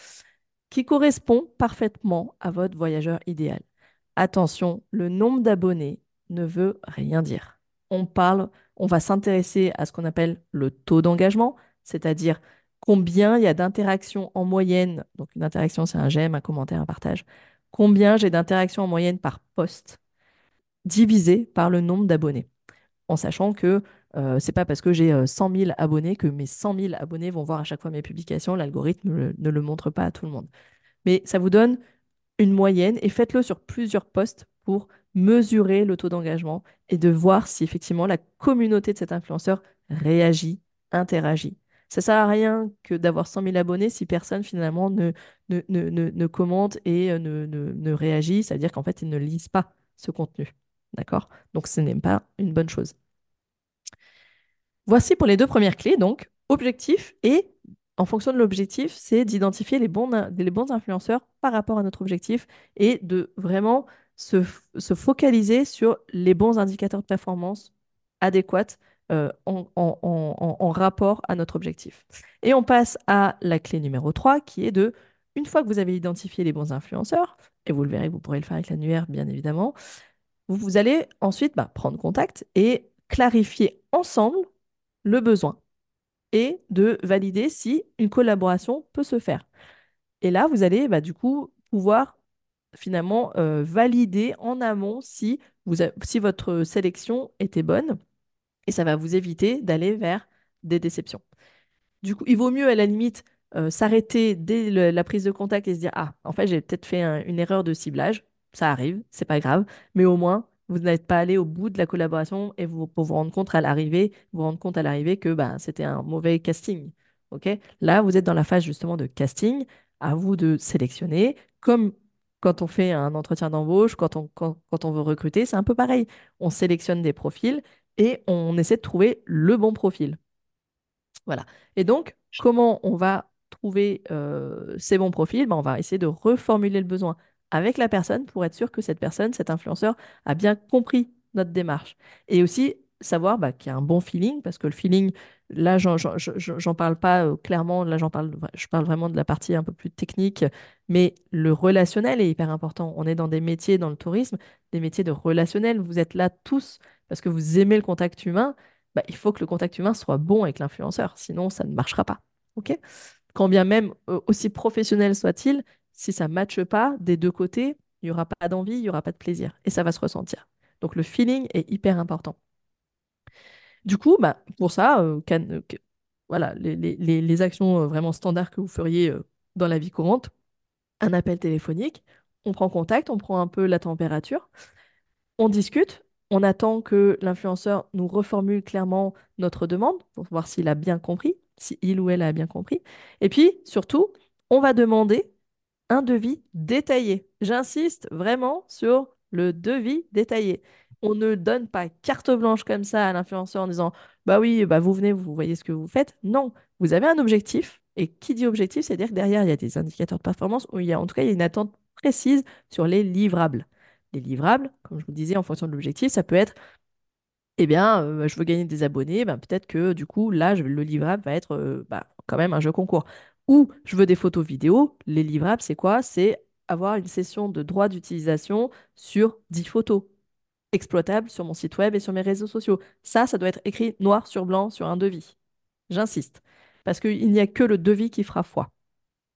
qui correspond parfaitement à votre voyageur idéal. Attention, le nombre d'abonnés ne veut rien dire. On parle, on va s'intéresser à ce qu'on appelle le taux d'engagement, c'est-à-dire combien il y a d'interactions en moyenne. Donc une interaction, c'est un j'aime, un commentaire, un partage. Combien j'ai d'interactions en moyenne par post divisé par le nombre d'abonnés. En sachant que euh, c'est pas parce que j'ai cent mille abonnés que mes cent mille abonnés vont voir à chaque fois mes publications. L'algorithme ne, ne le montre pas à tout le monde. Mais ça vous donne une moyenne et faites-le sur plusieurs posts pour mesurer le taux d'engagement et de voir si effectivement la communauté de cet influenceur réagit, interagit. Ça ne sert à rien que d'avoir cent mille abonnés si personne finalement ne, ne, ne, ne, ne commente et ne, ne, ne réagit. Ça veut dire qu'en fait, ils ne lisent pas ce contenu. D'accord? Donc, ce n'est pas une bonne chose. Voici pour les deux premières clés, donc, objectif et en fonction de l'objectif, c'est d'identifier les bons, les bons influenceurs par rapport à notre objectif et de vraiment se, se focaliser sur les bons indicateurs de performance adéquats euh, en, en, en, en rapport à notre objectif. Et on passe à la clé numéro trois qui est de, une fois que vous avez identifié les bons influenceurs, et vous le verrez, vous pourrez le faire avec l'annuaire bien évidemment, vous, vous allez ensuite bah, prendre contact et clarifier ensemble le besoin et de valider si une collaboration peut se faire. Et là, vous allez bah, du coup pouvoir finalement euh, valider en amont si, vous a... si votre sélection était bonne et ça va vous éviter d'aller vers des déceptions. Du coup, il vaut mieux à la limite euh, s'arrêter dès le, la prise de contact et se dire « Ah, en fait, j'ai peut-être fait un, une erreur de ciblage, ça arrive, c'est pas grave, mais au moins… » vous n'êtes pas allé au bout de la collaboration et vous, pour vous rendre compte à l'arrivée, vous, vous rendre compte à l'arrivée que bah, c'était un mauvais casting. Okay, là, vous êtes dans la phase justement de casting, à vous de sélectionner. Comme quand on fait un entretien d'embauche, quand on, quand, quand on veut recruter, c'est un peu pareil. On sélectionne des profils et on essaie de trouver le bon profil. Voilà. Et donc, comment on va trouver euh, ces bons profils ? Bah, on va essayer de reformuler le besoin avec la personne pour être sûr que cette personne, cet influenceur, a bien compris notre démarche. Et aussi savoir bah, qu'il y a un bon feeling, parce que le feeling, là, j'en, j'en, j'en parle pas euh, clairement, là, j'en parle, je parle vraiment de la partie un peu plus technique, mais le relationnel est hyper important. On est dans des métiers, dans le tourisme, des métiers de relationnel. Vous êtes là tous parce que vous aimez le contact humain. Bah, il faut que le contact humain soit bon avec l'influenceur, sinon ça ne marchera pas. Okay, quand bien même, euh, aussi professionnel soit-il, si ça ne matche pas des deux côtés, il n'y aura pas d'envie, il n'y aura pas de plaisir. Et ça va se ressentir. Donc, le feeling est hyper important. Du coup, bah, pour ça, euh, can, euh, voilà, les, les, les actions euh, vraiment standards que vous feriez euh, dans la vie courante, un appel téléphonique, on prend contact, on prend un peu la température, on discute, on attend que l'influenceur nous reformule clairement notre demande pour voir s'il a bien compris, si il ou elle a bien compris. Et puis, surtout, on va demander un devis détaillé. J'insiste vraiment sur le devis détaillé. On ne donne pas carte blanche comme ça à l'influenceur en disant « bah oui, bah vous venez, vous voyez ce que vous faites ». Non, vous avez un objectif. Et qui dit objectif, c'est-à-dire que derrière, il y a des indicateurs de performance ou il y a, en tout cas, il y a une attente précise sur les livrables. Les livrables, comme je vous disais, en fonction de l'objectif, ça peut être « eh bien, euh, je veux gagner des abonnés ben, ». Peut-être que du coup, là, je, le livrable va être euh, bah, quand même un jeu concours. Ou je veux des photos vidéo, les livrables, c'est quoi? C'est avoir une session de droit d'utilisation sur dix photos, exploitables sur mon site web et sur mes réseaux sociaux. Ça, ça doit être écrit noir sur blanc sur un devis. J'insiste, parce qu'il n'y a que le devis qui fera foi.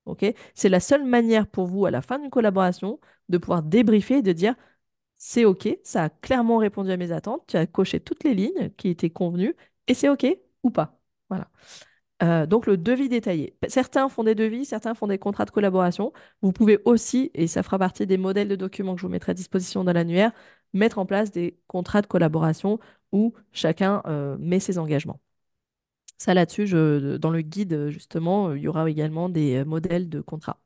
Okay, c'est la seule manière pour vous, à la fin d'une collaboration, de pouvoir débriefer et de dire « c'est OK, ça a clairement répondu à mes attentes, tu as coché toutes les lignes qui étaient convenues, et c'est OK ou pas. » Voilà. Euh, donc, le devis détaillé. Certains font des devis, certains font des contrats de collaboration. Vous pouvez aussi, et ça fera partie des modèles de documents que je vous mettrai à disposition dans l'annuaire, mettre en place des contrats de collaboration où chacun euh, met ses engagements. Ça, là-dessus, je, dans le guide, justement, il y aura également des modèles de contrats.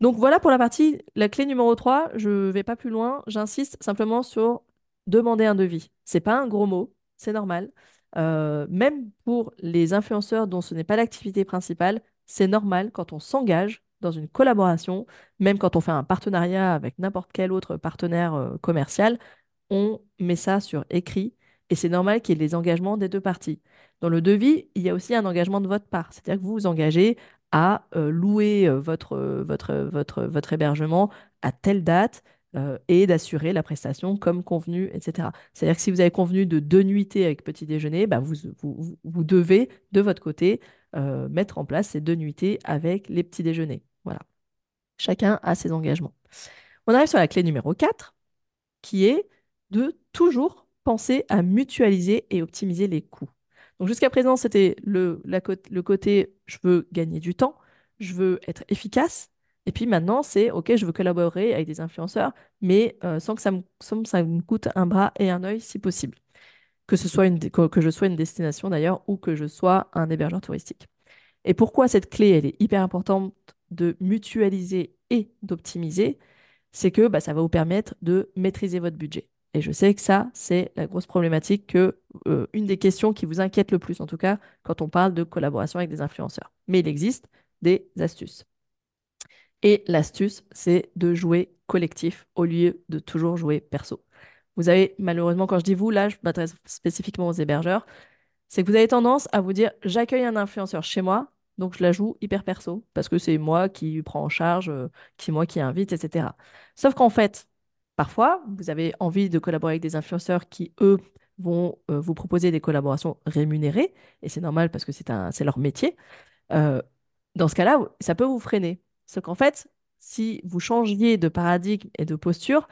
Donc, voilà pour la partie, la clé numéro trois. Je ne vais pas plus loin. J'insiste simplement sur demander un devis. Ce n'est pas un gros mot, c'est normal. Euh, même pour les influenceurs dont ce n'est pas l'activité principale, c'est normal quand on s'engage dans une collaboration, même quand on fait un partenariat avec n'importe quel autre partenaire euh, commercial, on met ça sur écrit et c'est normal qu'il y ait les engagements des deux parties. Dans le devis, il y a aussi un engagement de votre part, c'est-à-dire que vous vous engagez à euh, louer euh, votre, euh, votre, euh, votre, euh, votre hébergement à telle date, Euh, et d'assurer la prestation comme convenu, et cetera. C'est-à-dire que si vous avez convenu de deux nuitées avec petit déjeuner, bah vous, vous, vous devez, de votre côté, euh, mettre en place ces deux nuitées avec les petits déjeuners. Voilà. Chacun a ses engagements. On arrive sur la clé numéro quatre, qui est de toujours penser à mutualiser et optimiser les coûts. Donc jusqu'à présent, c'était le, la, le côté « je veux gagner du temps, je veux être efficace », et puis maintenant, c'est « ok, je veux collaborer avec des influenceurs, mais euh, sans que ça me, sans, ça me coûte un bras et un œil si possible. » Que ce soit une, que, que je sois une destination d'ailleurs ou que je sois un hébergeur touristique. Et pourquoi cette clé, elle est hyper importante de mutualiser et d'optimiser, c'est que bah, ça va vous permettre de maîtriser votre budget. Et je sais que ça, c'est la grosse problématique, que, euh, une des questions qui vous inquiète le plus, en tout cas, quand on parle de collaboration avec des influenceurs. Mais il existe des astuces. Et l'astuce, c'est de jouer collectif au lieu de toujours jouer perso. Vous avez, malheureusement, quand je dis vous, là, je m'adresse spécifiquement aux hébergeurs, c'est que vous avez tendance à vous dire « j'accueille un influenceur chez moi, donc je la joue hyper perso, parce que c'est moi qui prends en charge, euh, c'est moi qui invite, et cetera » Sauf qu'en fait, parfois, vous avez envie de collaborer avec des influenceurs qui, eux, vont euh, vous proposer des collaborations rémunérées, et c'est normal parce que c'est un, c'est leur métier. Euh, dans ce cas-là, ça peut vous freiner. Sauf qu'en fait, si vous changiez de paradigme et de posture,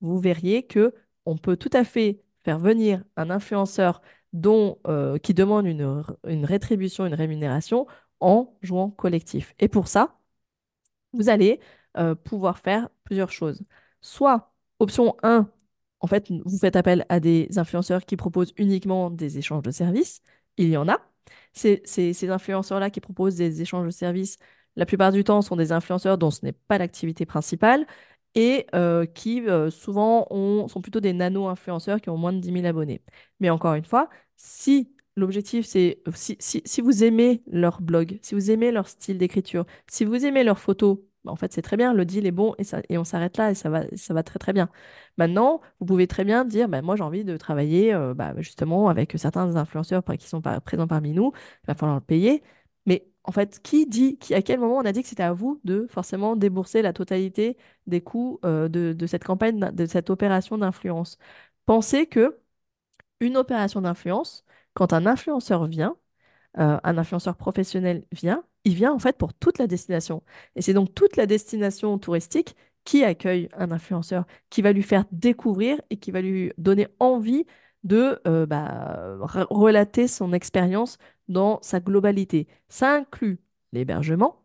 vous verriez qu'on peut tout à fait faire venir un influenceur dont, euh, qui demande une, une rétribution, une rémunération, en jouant collectif. Et pour ça, vous allez euh, pouvoir faire plusieurs choses. Soit option un, en fait, vous faites appel à des influenceurs qui proposent uniquement des échanges de services. Il y en a. C'est, c'est, ces influenceurs-là qui proposent des échanges de services, la plupart du temps, sont des influenceurs dont ce n'est pas l'activité principale et euh, qui, euh, souvent, ont, sont plutôt des nano-influenceurs qui ont moins de dix mille abonnés. Mais encore une fois, si l'objectif, c'est si, si, si vous aimez leur blog, si vous aimez leur style d'écriture, si vous aimez leurs photos, en fait, c'est très bien, le deal est bon et, ça, et on s'arrête là et ça va, ça va très très bien. Maintenant, vous pouvez très bien dire, bah, moi j'ai envie de travailler euh, bah, justement avec certains influenceurs qui sont par, présents parmi nous, il va falloir le payer. Mais en fait, qui dit, qui, à quel moment on a dit que c'était à vous de forcément débourser la totalité des coûts euh, de, de cette campagne, de cette opération d'influence? Pensez qu'une opération d'influence, quand un influenceur vient, euh, un influenceur professionnel vient, il vient en fait pour toute la destination. Et c'est donc toute la destination touristique qui accueille un influenceur, qui va lui faire découvrir et qui va lui donner envie de euh, bah, relater son expérience dans sa globalité. Ça inclut l'hébergement,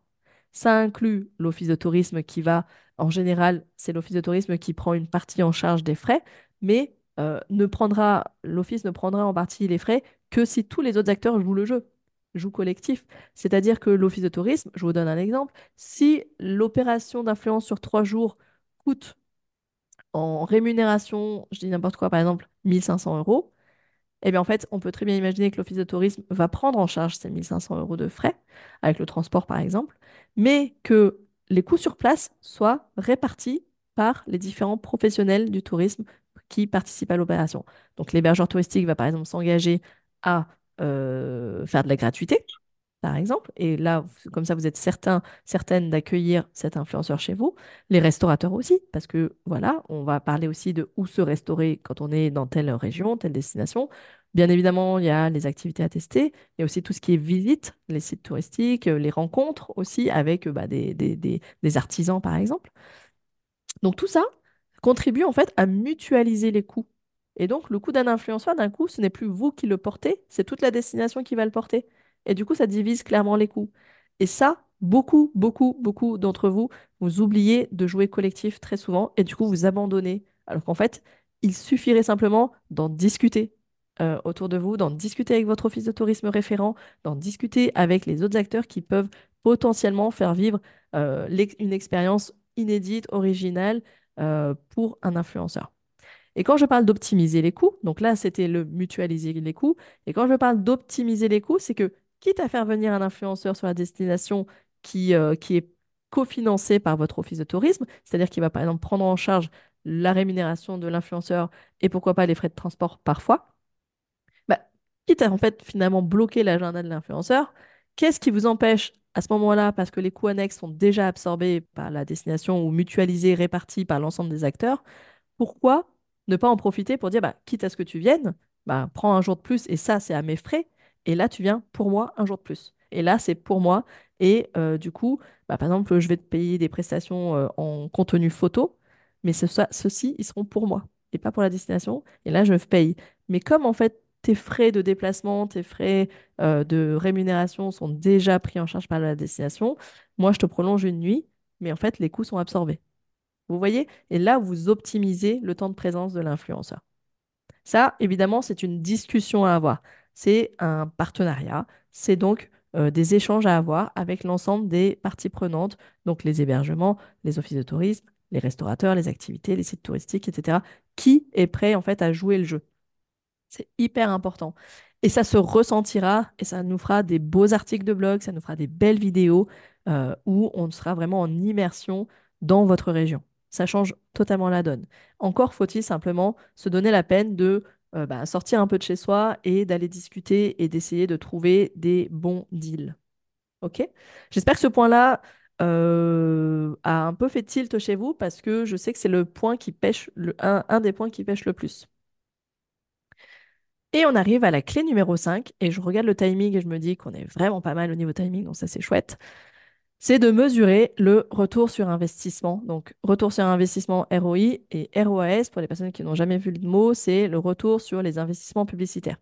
ça inclut l'office de tourisme qui va, en général, c'est l'office de tourisme qui prend une partie en charge des frais, mais euh, ne prendra, l'office ne prendra en partie les frais que si tous les autres acteurs jouent le jeu. Joue collectif. C'est-à-dire que l'office de tourisme, je vous donne un exemple, si l'opération d'influence sur trois jours coûte en rémunération, je dis n'importe quoi, par exemple, mille cinq cents euros, eh bien en fait, on peut très bien imaginer que l'office de tourisme va prendre en charge ces mille cinq cents euros de frais, avec le transport par exemple, mais que les coûts sur place soient répartis par les différents professionnels du tourisme qui participent à l'opération. Donc l'hébergeur touristique va par exemple s'engager à Euh, faire de la gratuité, par exemple. Et là, comme ça, vous êtes certains, certaines d'accueillir cet influenceur chez vous. Les restaurateurs aussi, parce que, voilà, on va parler aussi de où se restaurer quand on est dans telle région, telle destination. Bien évidemment, il y a les activités à tester. Il y a aussi tout ce qui est visite, les sites touristiques, les rencontres aussi avec bah, des, des, des, des artisans, par exemple. Donc, tout ça contribue, en fait, à mutualiser les coûts. Et donc, le coût d'un influenceur, d'un coup, ce n'est plus vous qui le portez, c'est toute la destination qui va le porter. Et du coup, ça divise clairement les coûts. Et ça, beaucoup, beaucoup, beaucoup d'entre vous, vous oubliez de jouer collectif très souvent et du coup, vous abandonnez. Alors qu'en fait, il suffirait simplement d'en discuter euh, autour de vous, d'en discuter avec votre office de tourisme référent, d'en discuter avec les autres acteurs qui peuvent potentiellement faire vivre euh, l'ex- une expérience inédite, originale euh, pour un influenceur. Et quand je parle d'optimiser les coûts, donc là, c'était le mutualiser les coûts. Et quand je parle d'optimiser les coûts, c'est que, quitte à faire venir un influenceur sur la destination qui, euh, qui est cofinancé par votre office de tourisme, c'est-à-dire qu'il va, par exemple, prendre en charge la rémunération de l'influenceur et pourquoi pas les frais de transport parfois, bah, quitte à, en fait, finalement bloquer l'agenda de l'influenceur, qu'est-ce qui vous empêche à ce moment-là, parce que les coûts annexes sont déjà absorbés par la destination ou mutualisés, répartis par l'ensemble des acteurs, pourquoi ne pas en profiter pour dire, bah, quitte à ce que tu viennes, bah, prends un jour de plus et ça, c'est à mes frais. Et là, tu viens pour moi un jour de plus. Et là, c'est pour moi. Et euh, du coup, bah, par exemple, je vais te payer des prestations euh, en contenu photo, mais ce, ça, ceux-ci, ils seront pour moi et pas pour la destination. Et là, je paye. Mais comme en fait, tes frais de déplacement, tes frais euh, de rémunération sont déjà pris en charge par la destination, moi, je te prolonge une nuit, mais en fait, les coûts sont absorbés. Vous voyez? Et là, vous optimisez le temps de présence de l'influenceur. Ça, évidemment, c'est une discussion à avoir. C'est un partenariat. C'est donc euh, des échanges à avoir avec l'ensemble des parties prenantes, donc les hébergements, les offices de tourisme, les restaurateurs, les activités, les sites touristiques, et cetera. Qui est prêt en fait à jouer le jeu? C'est hyper important. Et ça se ressentira et ça nous fera des beaux articles de blog, ça nous fera des belles vidéos euh, où on sera vraiment en immersion dans votre région. Ça change totalement la donne. Encore faut-il simplement se donner la peine de euh, bah, sortir un peu de chez soi et d'aller discuter et d'essayer de trouver des bons deals. Ok ? J'espère que ce point-là euh, a un peu fait tilt chez vous parce que je sais que c'est le point qui pêche, le, un, un des points qui pêche le plus. Et on arrive à la clé numéro cinq, et je regarde le timing et je me dis qu'on est vraiment pas mal au niveau timing, donc ça c'est chouette. C'est de mesurer le retour sur investissement. Donc retour sur investissement R O I et R O A S, pour les personnes qui n'ont jamais vu le mot, c'est le retour sur les investissements publicitaires.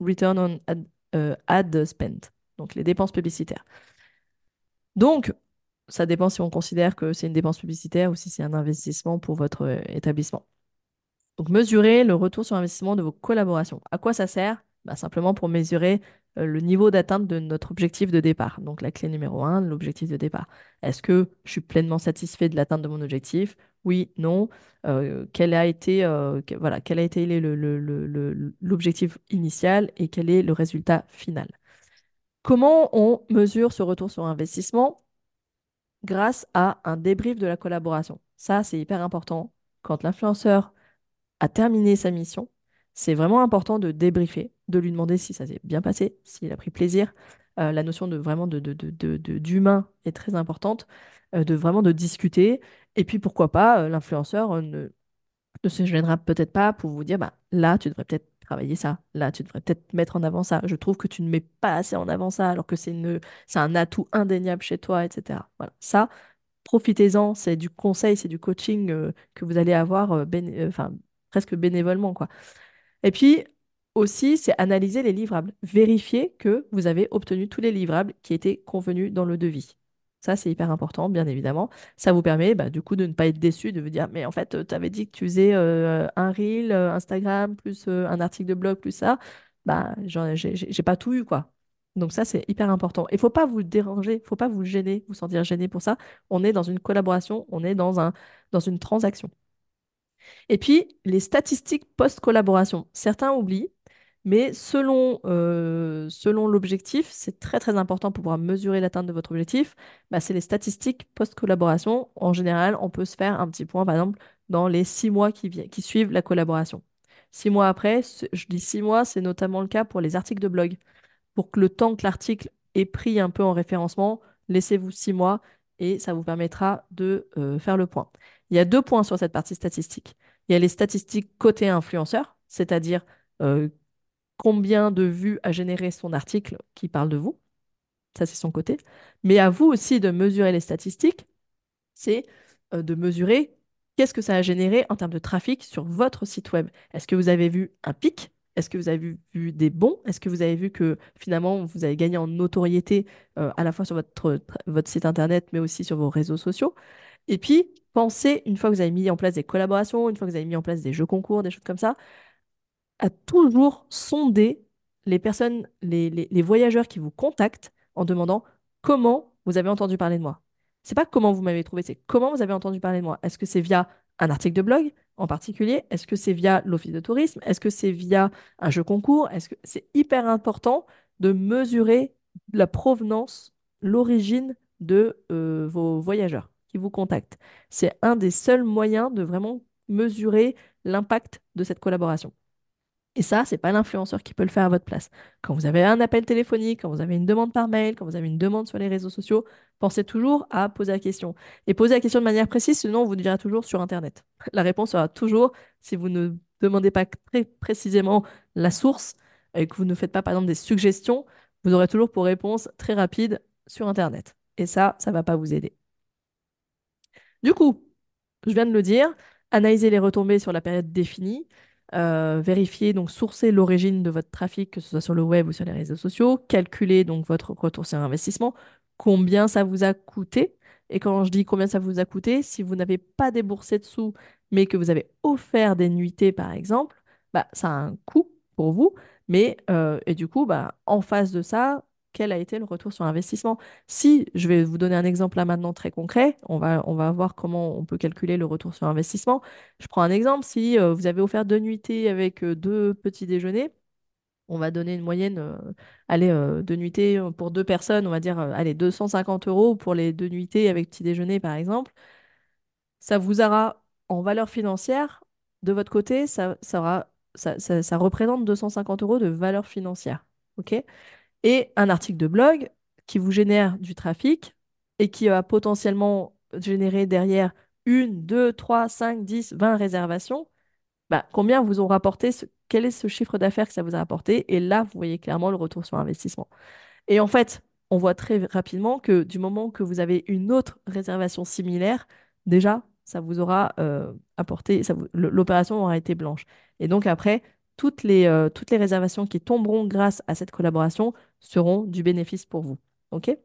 Return on ad, euh, ad spend, donc les dépenses publicitaires. Donc, ça dépend si on considère que c'est une dépense publicitaire ou si c'est un investissement pour votre établissement. Donc, mesurer le retour sur investissement de vos collaborations. À quoi ça sert? Bah, simplement pour mesurer euh, le niveau d'atteinte de notre objectif de départ. Donc, la clé numéro un, l'objectif de départ. Est-ce que je suis pleinement satisfait de l'atteinte de mon objectif? Oui, non. Euh, quel a été, euh, que, voilà, quel a été le, le, le, le, l'objectif initial et quel est le résultat final? Comment on mesure ce retour sur investissement? Grâce à un débrief de la collaboration. Ça, c'est hyper important. Quand l'influenceur a terminé sa mission, c'est vraiment important de débriefer, de lui demander si ça s'est bien passé, s'il a pris plaisir. Euh, la notion de vraiment de, de, de, de, de, d'humain est très importante, euh, de vraiment de discuter. Et puis pourquoi pas, euh, l'influenceur euh, ne, ne se gênera peut-être pas pour vous dire, bah, là, tu devrais peut-être travailler ça, là, tu devrais peut-être mettre en avant ça. Je trouve que tu ne mets pas assez en avant ça, alors que c'est, une, c'est un atout indéniable chez toi, et cetera. Voilà, ça, profitez-en, c'est du conseil, c'est du coaching euh, que vous allez avoir euh, béné- euh, presque bénévolement, quoi. Et puis, aussi, c'est analyser les livrables. Vérifier que vous avez obtenu tous les livrables qui étaient convenus dans le devis. Ça, c'est hyper important, bien évidemment. Ça vous permet, bah, du coup, de ne pas être déçu, de vous dire, mais en fait, tu avais dit que tu faisais euh, un reel, euh, Instagram, plus euh, un article de blog, plus ça. Bah, genre, j'ai, j'ai, j'ai pas tout eu, quoi. Donc ça, c'est hyper important. Il ne faut pas vous déranger, il ne faut pas vous gêner, vous sentir gêné pour ça. On est dans une collaboration, on est dans, un, dans une transaction. Et puis, les statistiques post-collaboration. Certains oublient, mais selon, euh, selon l'objectif, c'est très très important pour pouvoir mesurer l'atteinte de votre objectif, bah, c'est les statistiques post-collaboration. En général, on peut se faire un petit point, par exemple, dans les six mois qui, vi- qui suivent la collaboration. Six mois après, je dis six mois, c'est notamment le cas pour les articles de blog. Pour que le temps que l'article est pris un peu en référencement, laissez-vous six mois et ça vous permettra de euh, faire le point. Il y a deux points sur cette partie statistique. Il y a les statistiques côté influenceur, c'est-à-dire euh, combien de vues a généré son article qui parle de vous. Ça, c'est son côté. Mais à vous aussi de mesurer les statistiques, c'est euh, de mesurer qu'est-ce que ça a généré en termes de trafic sur votre site web. Est-ce que vous avez vu un pic? Est-ce que vous avez vu, vu des bons? Est-ce que vous avez vu que finalement, vous avez gagné en notoriété euh, à la fois sur votre, votre site internet, mais aussi sur vos réseaux sociaux? Et puis, pensez, une fois que vous avez mis en place des collaborations, une fois que vous avez mis en place des jeux concours, des choses comme ça, à toujours sonder les personnes, les, les, les voyageurs qui vous contactent en demandant comment vous avez entendu parler de moi. C'est pas comment vous m'avez trouvé, c'est comment vous avez entendu parler de moi. Est-ce que c'est via un article de blog en particulier? Est-ce que c'est via l'office de tourisme? Est-ce que c'est via un jeu concours? Est-ce que... C'est hyper important de mesurer la provenance, l'origine de euh, vos voyageurs qui vous contactent. C'est un des seuls moyens de vraiment mesurer l'impact de cette collaboration. Et ça, ce n'est pas l'influenceur qui peut le faire à votre place. Quand vous avez un appel téléphonique, quand vous avez une demande par mail, quand vous avez une demande sur les réseaux sociaux, pensez toujours à poser la question. Et posez la question de manière précise, sinon vous direz toujours sur Internet. La réponse sera toujours, si vous ne demandez pas très précisément la source et que vous ne faites pas, par exemple, des suggestions, vous aurez toujours pour réponse très rapide sur Internet. Et ça, ça ne va pas vous aider. Du coup, je viens de le dire, analyser les retombées sur la période définie, euh, vérifier, donc sourcer l'origine de votre trafic, que ce soit sur le web ou sur les réseaux sociaux, calculer donc votre retour sur investissement, combien ça vous a coûté. Et quand je dis combien ça vous a coûté, si vous n'avez pas déboursé de sous, mais que vous avez offert des nuitées par exemple, bah, ça a un coût pour vous. Mais, euh, et du coup, bah, en face de ça, quel a été le retour sur investissement. Si, je vais vous donner un exemple là maintenant très concret, on va, on va voir comment on peut calculer le retour sur investissement. Je prends un exemple, si euh, vous avez offert deux nuitées avec euh, deux petits déjeuners, on va donner une moyenne, euh, allez, euh, deux nuitées pour deux personnes, on va dire euh, allez, deux cent cinquante euros pour les deux nuitées avec petit déjeuner par exemple. Ça vous aura, en valeur financière, de votre côté, ça, ça, aura, ça, ça, ça représente deux cent cinquante euros de valeur financière. Okay. Et un article de blog qui vous génère du trafic et qui va potentiellement générer derrière une, deux, trois, cinq, dix, vingt réservations, bah, combien vous ont rapporté, ce, quel est ce chiffre d'affaires que ça vous a apporté? Et là, vous voyez clairement le retour sur investissement. Et en fait, on voit très rapidement que du moment que vous avez une autre réservation similaire, déjà, ça vous aura euh, apporté, l'opération aura été blanche. Et donc après, toutes les, euh, toutes les réservations qui tomberont grâce à cette collaboration seront du bénéfice pour vous. Okay.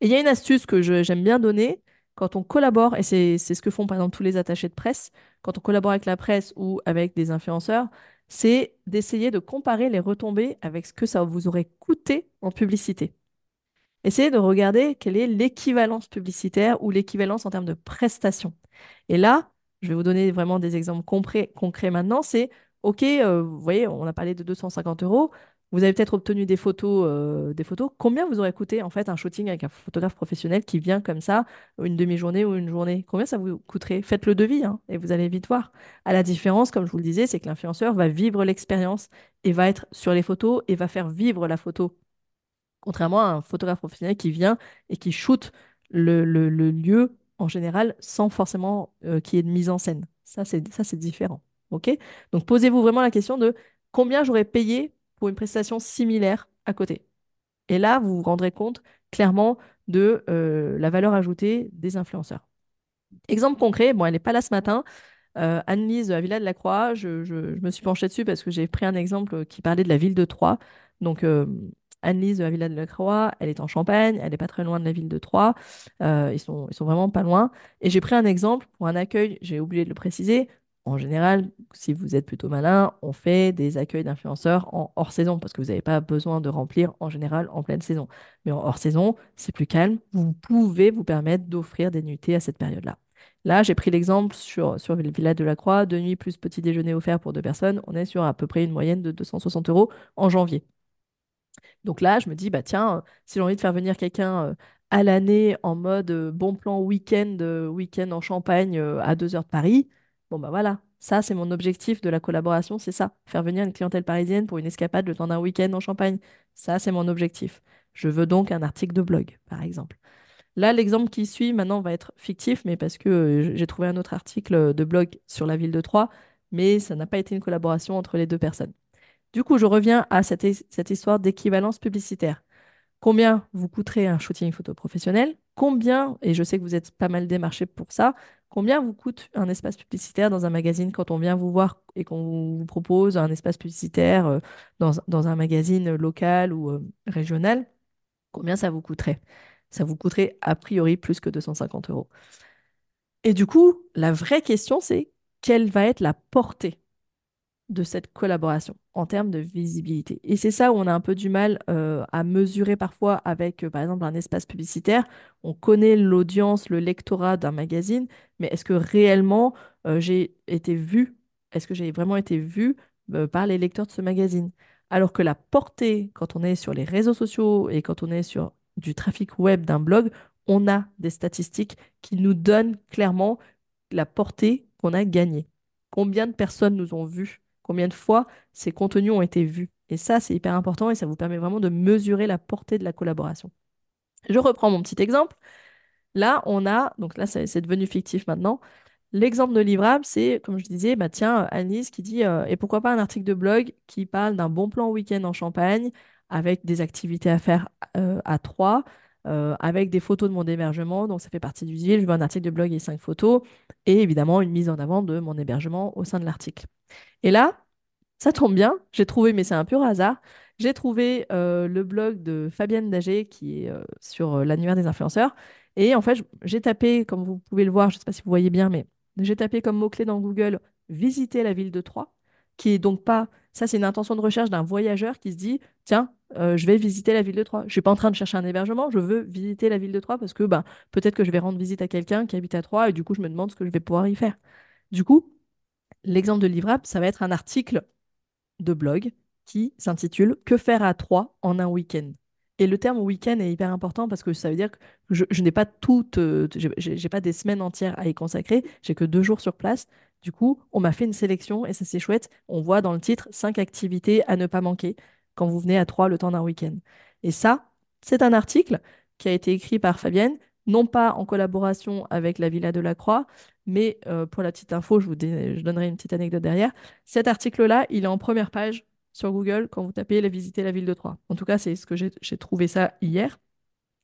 Et il y a une astuce que j'aime bien donner quand on collabore, et c'est ce que font par exemple tous les attachés de presse, quand on collabore avec la presse ou avec des influenceurs, c'est d'essayer de comparer les retombées avec ce que ça vous aurait coûté en publicité. Essayez de regarder quelle est l'équivalence publicitaire ou l'équivalence en termes de prestations. Et là, je vais vous donner vraiment des exemples concrets, concrets maintenant. C'est, OK, euh, vous voyez, on a parlé de deux cent cinquante euros. Vous avez peut-être obtenu des photos, euh, des photos. Combien vous aurait coûté en fait un shooting avec un photographe professionnel qui vient comme ça, une demi-journée ou une journée? Combien ça vous coûterait? Faites le devis hein, et vous allez vite voir. À la différence, comme je vous le disais, c'est que l'influenceur va vivre l'expérience et va être sur les photos et va faire vivre la photo. Contrairement à un photographe professionnel qui vient et qui shoote le, le, le lieu en général sans forcément euh, qu'il y ait de mise en scène. Ça, c'est ça, c'est différent. Okay, donc, posez-vous vraiment la question de combien j'aurais payé pour une prestation similaire à côté. Et là, vous vous rendrez compte clairement de euh, la valeur ajoutée des influenceurs. Exemple concret, bon, elle n'est pas là ce matin, euh, Anne-Lise de la Villa de la Croix, je, je, je me suis penchée dessus parce que j'ai pris un exemple qui parlait de la ville de Troyes. Donc, euh, Anne-Lise de la Villa de la Croix, elle est en Champagne, elle n'est pas très loin de la ville de Troyes, euh, ils sont, ils sont vraiment pas loin. Et j'ai pris un exemple pour un accueil, j'ai oublié de le préciser. En général, si vous êtes plutôt malin, on fait des accueils d'influenceurs en hors saison parce que vous n'avez pas besoin de remplir en général en pleine saison. Mais en hors saison, c'est plus calme. Vous pouvez vous permettre d'offrir des nuitées à cette période-là. Là, Là j'ai pris l'exemple sur, sur Villa de la Croix, deux nuits plus petit déjeuner offert pour deux personnes. On est sur à peu près une moyenne de deux cent soixante euros en janvier. Donc là, je me dis, bah tiens, si j'ai envie de faire venir quelqu'un à l'année en mode bon plan week-end, week-end en Champagne à deux heures de Paris, bon bah voilà, ça c'est mon objectif de la collaboration, c'est ça, faire venir une clientèle parisienne pour une escapade le temps d'un week-end en Champagne, ça c'est mon objectif. Je veux donc un article de blog, par exemple. Là, l'exemple qui suit maintenant va être fictif, mais parce que j'ai trouvé un autre article de blog sur la ville de Troyes, mais ça n'a pas été une collaboration entre les deux personnes. Du coup, je reviens à cette, cette histoire d'équivalence publicitaire. Combien vous coûterait un shooting photo professionnel? Combien, et je sais que vous êtes pas mal démarchés pour ça, combien vous coûte un espace publicitaire dans un magazine quand on vient vous voir et qu'on vous propose un espace publicitaire dans, dans un magazine local ou euh, régional? Combien ça vous coûterait? Ça vous coûterait a priori plus que deux cent cinquante euros. Et du coup, la vraie question, c'est quelle va être la portée de cette collaboration en termes de visibilité. Et c'est ça où on a un peu du mal euh, à mesurer parfois avec, euh, par exemple, un espace publicitaire. On connaît l'audience, le lectorat d'un magazine, mais est-ce que réellement euh, j'ai été vue? Est-ce que j'ai vraiment été vue euh, par les lecteurs de ce magazine? Alors que la portée, quand on est sur les réseaux sociaux et quand on est sur du trafic web d'un blog, on a des statistiques qui nous donnent clairement la portée qu'on a gagnée. Combien de personnes nous ont vues? Combien de fois ces contenus ont été vus. Et ça, c'est hyper important et ça vous permet vraiment de mesurer la portée de la collaboration. Je reprends mon petit exemple. Là, on a, donc là, c'est devenu fictif maintenant. L'exemple de livrable, c'est, comme je disais, bah tiens, Anne-Lise qui dit, euh, et pourquoi pas un article de blog qui parle d'un bon plan week-end en Champagne avec des activités à faire euh, à Troyes, euh, avec des photos de mon hébergement, donc ça fait partie du deal. Je veux un article de blog et cinq photos et évidemment une mise en avant de mon hébergement au sein de l'article. Et là, ça tombe bien, j'ai trouvé, mais c'est un pur hasard, j'ai trouvé euh, le blog de Fabienne Dager qui est euh, sur l'annuaire des influenceurs. Et en fait, j'ai tapé, comme vous pouvez le voir, je ne sais pas si vous voyez bien, mais j'ai tapé comme mot-clé dans Google « visiter la ville de Troyes », qui n'est donc pas Ça, c'est une intention de recherche d'un voyageur qui se dit « Tiens, euh, je vais visiter la ville de Troyes. Je ne suis pas en train de chercher un hébergement, je veux visiter la ville de Troyes parce que bah, peut-être que je vais rendre visite à quelqu'un qui habite à Troyes et du coup, je me demande ce que je vais pouvoir y faire. » Du coup, l'exemple de livrable, ça va être un article de blog qui s'intitule « Que faire à Troyes en un week-end ?» Et le terme week-end est hyper important parce que ça veut dire que je, je n'ai pas toute, euh, j'ai, j'ai pas des semaines entières à y consacrer, j'ai que deux jours sur place. Du coup, on m'a fait une sélection et ça c'est chouette. On voit dans le titre cinq activités à ne pas manquer quand vous venez à Troyes le temps d'un week-end. Et ça, c'est un article qui a été écrit par Fabienne, non pas en collaboration avec la Villa de la Croix, mais euh, pour la petite info, je vous dé- je donnerai une petite anecdote derrière. Cet article-là, il est en première page sur Google quand vous tapez la visiter la ville de Troyes. En tout cas, c'est ce que j'ai, j'ai trouvé ça hier.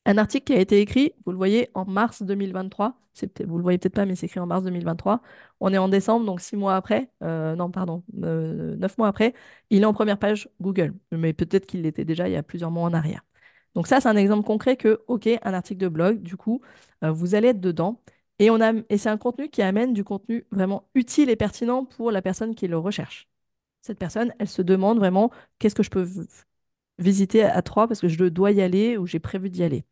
Un article qui a été écrit, vous le voyez, en mars deux mille vingt-trois. C'est, vous le voyez peut-être pas, mais c'est écrit en mars deux mille vingt-trois. On est en décembre, donc six mois après. Euh, non, pardon, euh, neuf mois après. Il est en première page Google. Mais peut-être qu'il l'était déjà il y a plusieurs mois en arrière. Donc ça, c'est un exemple concret que, OK, un article de blog, du coup, euh, vous allez être dedans. Et, on a, et c'est un contenu qui amène du contenu vraiment utile et pertinent pour la personne qui le recherche. Cette personne, elle se demande vraiment qu'est-ce que je peux visiter à Troyes parce que je dois y aller ou j'ai prévu d'y aller.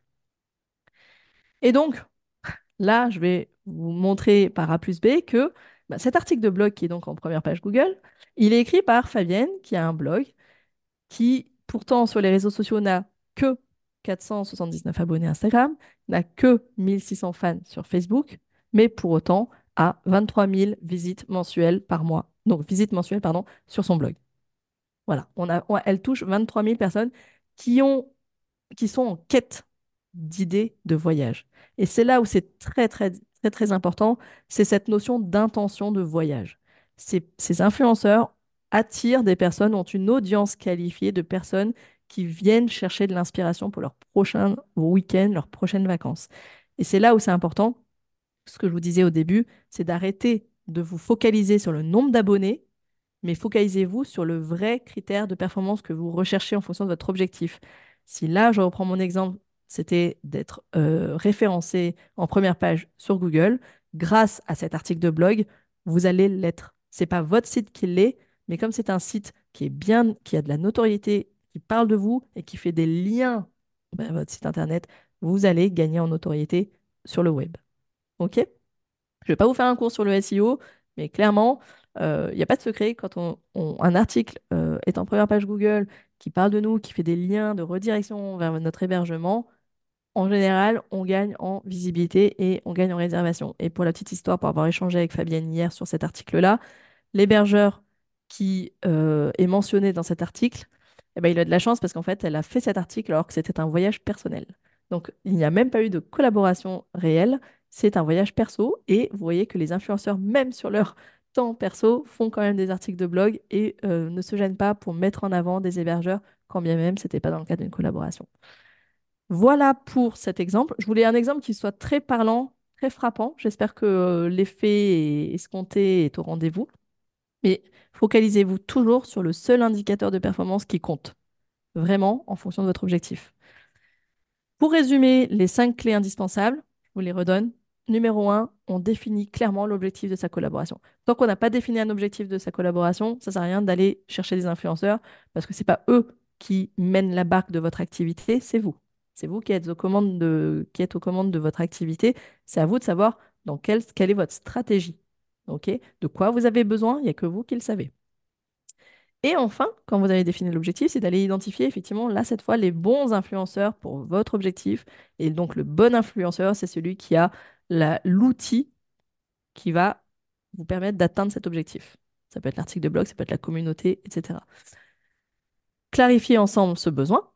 Et donc, là, je vais vous montrer par A plus B que bah, cet article de blog qui est donc en première page Google, il est écrit par Fabienne qui a un blog qui, pourtant, sur les réseaux sociaux, n'a que quatre cent soixante-dix-neuf abonnés Instagram, n'a que mille six cents fans sur Facebook, mais pour autant a vingt-trois mille visites mensuelles par mois. Donc, visite mensuelle, pardon, sur son blog. Voilà, on a, on, elle touche vingt-trois mille personnes qui, ont, qui sont en quête d'idées de voyage. Et c'est là où c'est très, très, très, très important, c'est cette notion d'intention de voyage. Ces, ces influenceurs attirent des personnes, ont une audience qualifiée de personnes qui viennent chercher de l'inspiration pour leur prochain week-end, leurs prochaines vacances. Et c'est là où c'est important, ce que je vous disais au début, c'est d'arrêter de vous focaliser sur le nombre d'abonnés, mais focalisez-vous sur le vrai critère de performance que vous recherchez en fonction de votre objectif. Si là, je reprends mon exemple, c'était d'être euh, référencé en première page sur Google, grâce à cet article de blog, vous allez l'être. Ce n'est pas votre site qui l'est, mais comme c'est un site qui est bien, qui a de la notoriété, qui parle de vous et qui fait des liens vers votre site internet, vous allez gagner en notoriété sur le web. OK ? Je ne vais pas vous faire un cours sur le S E O, mais clairement, il euh, n'y a pas de secret. Quand on, on, un article euh, est en première page Google, qui parle de nous, qui fait des liens de redirection vers notre hébergement, en général, on gagne en visibilité et on gagne en réservation. Et pour la petite histoire, pour avoir échangé avec Fabienne hier sur cet article-là, l'hébergeur qui euh, est mentionné dans cet article, eh ben, il a de la chance parce qu'en fait, elle a fait cet article alors que c'était un voyage personnel. Donc, il n'y a même pas eu de collaboration réelle. C'est un voyage perso et vous voyez que les influenceurs, même sur leur temps perso, font quand même des articles de blog et euh, ne se gênent pas pour mettre en avant des hébergeurs, quand bien même ce n'était pas dans le cadre d'une collaboration. Voilà pour cet exemple. Je voulais un exemple qui soit très parlant, très frappant. J'espère que euh, l'effet escompté est au rendez-vous. Mais focalisez-vous toujours sur le seul indicateur de performance qui compte, vraiment en fonction de votre objectif. Pour résumer les cinq clés indispensables, je vous les redonne. Numéro un, on définit clairement l'objectif de sa collaboration. Tant qu'on n'a pas défini un objectif de sa collaboration, ça ne sert à rien d'aller chercher des influenceurs parce que ce n'est pas eux qui mènent la barque de votre activité, c'est vous. C'est vous qui êtes aux commandes de, qui êtes aux commandes de votre activité. C'est à vous de savoir dans quelle, quelle est votre stratégie. Okay ? De quoi vous avez besoin, il n'y a que vous qui le savez. Et enfin, quand vous avez défini l'objectif, c'est d'aller identifier effectivement, là, cette fois, les bons influenceurs pour votre objectif. Et donc, le bon influenceur, c'est celui qui a la, l'outil qui va vous permettre d'atteindre cet objectif. Ça peut être l'article de blog, ça peut être la communauté, et cetera. Clarifier ensemble ce besoin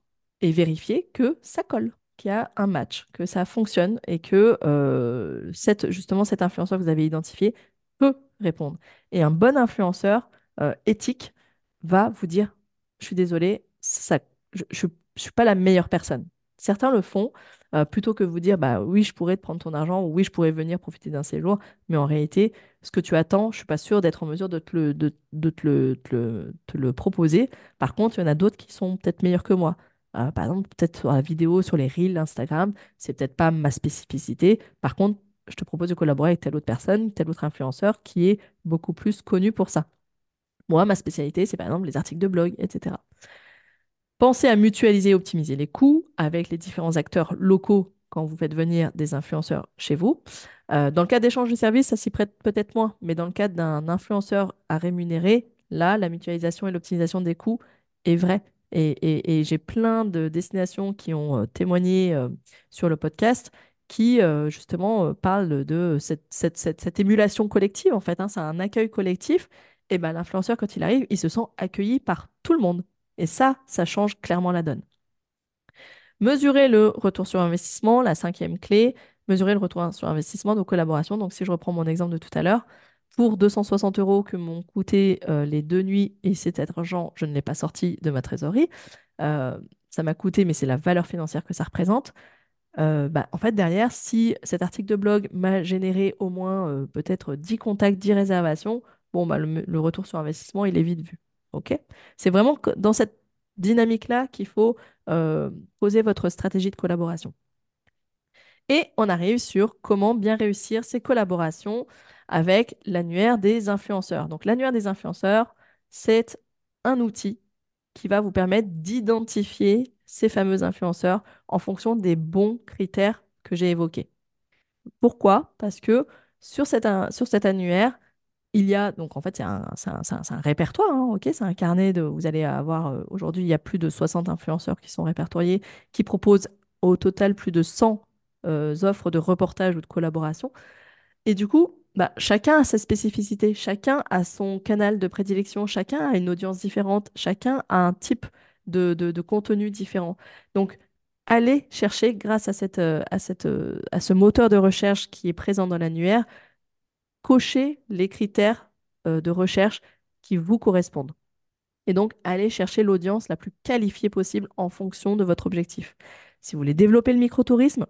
et vérifier que ça colle, qu'il y a un match, que ça fonctionne et que euh, cette, justement cet influenceur que vous avez identifié peut répondre. Et un bon influenceur euh, éthique va vous dire « je suis désolée, ça, je ne suis pas la meilleure personne ». Certains le font, euh, plutôt que vous dire bah, « oui, je pourrais te prendre ton argent » ou « oui, je pourrais venir profiter d'un séjour », mais en réalité, ce que tu attends, je ne suis pas sûre d'être en mesure de, te le, de, de te, le, te, le, te le proposer. Par contre, il y en a d'autres qui sont peut-être meilleurs que moi. Euh, par exemple, peut-être sur la vidéo, sur les reels Instagram, c'est peut-être pas ma spécificité. Par contre, je te propose de collaborer avec telle autre personne, tel autre influenceur qui est beaucoup plus connu pour ça. Moi, ma spécialité, c'est par exemple les articles de blog, et cetera. Pensez à mutualiser et optimiser les coûts avec les différents acteurs locaux quand vous faites venir des influenceurs chez vous. Euh, dans le cas d'échange de services, ça s'y prête peut-être moins, mais dans le cas d'un influenceur à rémunérer, là, la mutualisation et l'optimisation des coûts est vraie. Et, et, et j'ai plein de destinations qui ont euh, témoigné euh, sur le podcast qui, euh, justement, euh, parlent de cette, cette, cette, cette émulation collective, en fait. Hein, c'est un accueil collectif. Et ben, l'influenceur, quand il arrive, il se sent accueilli par tout le monde. Et ça, ça change clairement la donne. Mesurer le retour sur investissement, la cinquième clé, mesurer le retour sur investissement de collaboration. Donc, si je reprends mon exemple de tout à l'heure, pour deux cent soixante euros que m'ont coûté euh, les deux nuits, et cet argent, je ne l'ai pas sorti de ma trésorerie, euh, ça m'a coûté, mais c'est la valeur financière que ça représente. Euh, bah, en fait, derrière, si cet article de blog m'a généré au moins euh, peut-être dix contacts, dix réservations, bon, bah, le, le retour sur investissement, il est vite vu. Okay, c'est vraiment dans cette dynamique-là qu'il faut euh, poser votre stratégie de collaboration. Et on arrive sur comment bien réussir ces collaborations avec l'annuaire des influenceurs. Donc l'annuaire des influenceurs, c'est un outil qui va vous permettre d'identifier ces fameux influenceurs en fonction des bons critères que j'ai évoqués. Pourquoi ? Parce que sur cet, sur cet annuaire, il y a, donc en fait, c'est un, c'est un, c'est un, c'est un répertoire, hein, okay, c'est un carnet de, vous allez avoir, euh, aujourd'hui, il y a plus de soixante influenceurs qui sont répertoriés, qui proposent au total plus de cent euh, offres de reportage ou de collaboration. Et du coup, bah, chacun a sa spécificité, chacun a son canal de prédilection, chacun a une audience différente, chacun a un type de, de, de contenu différent. Donc, allez chercher, grâce à, cette, à, cette, à ce moteur de recherche qui est présent dans l'annuaire, cocher les critères euh, de recherche qui vous correspondent. Et donc, allez chercher l'audience la plus qualifiée possible en fonction de votre objectif. Si vous voulez développer le microtourisme,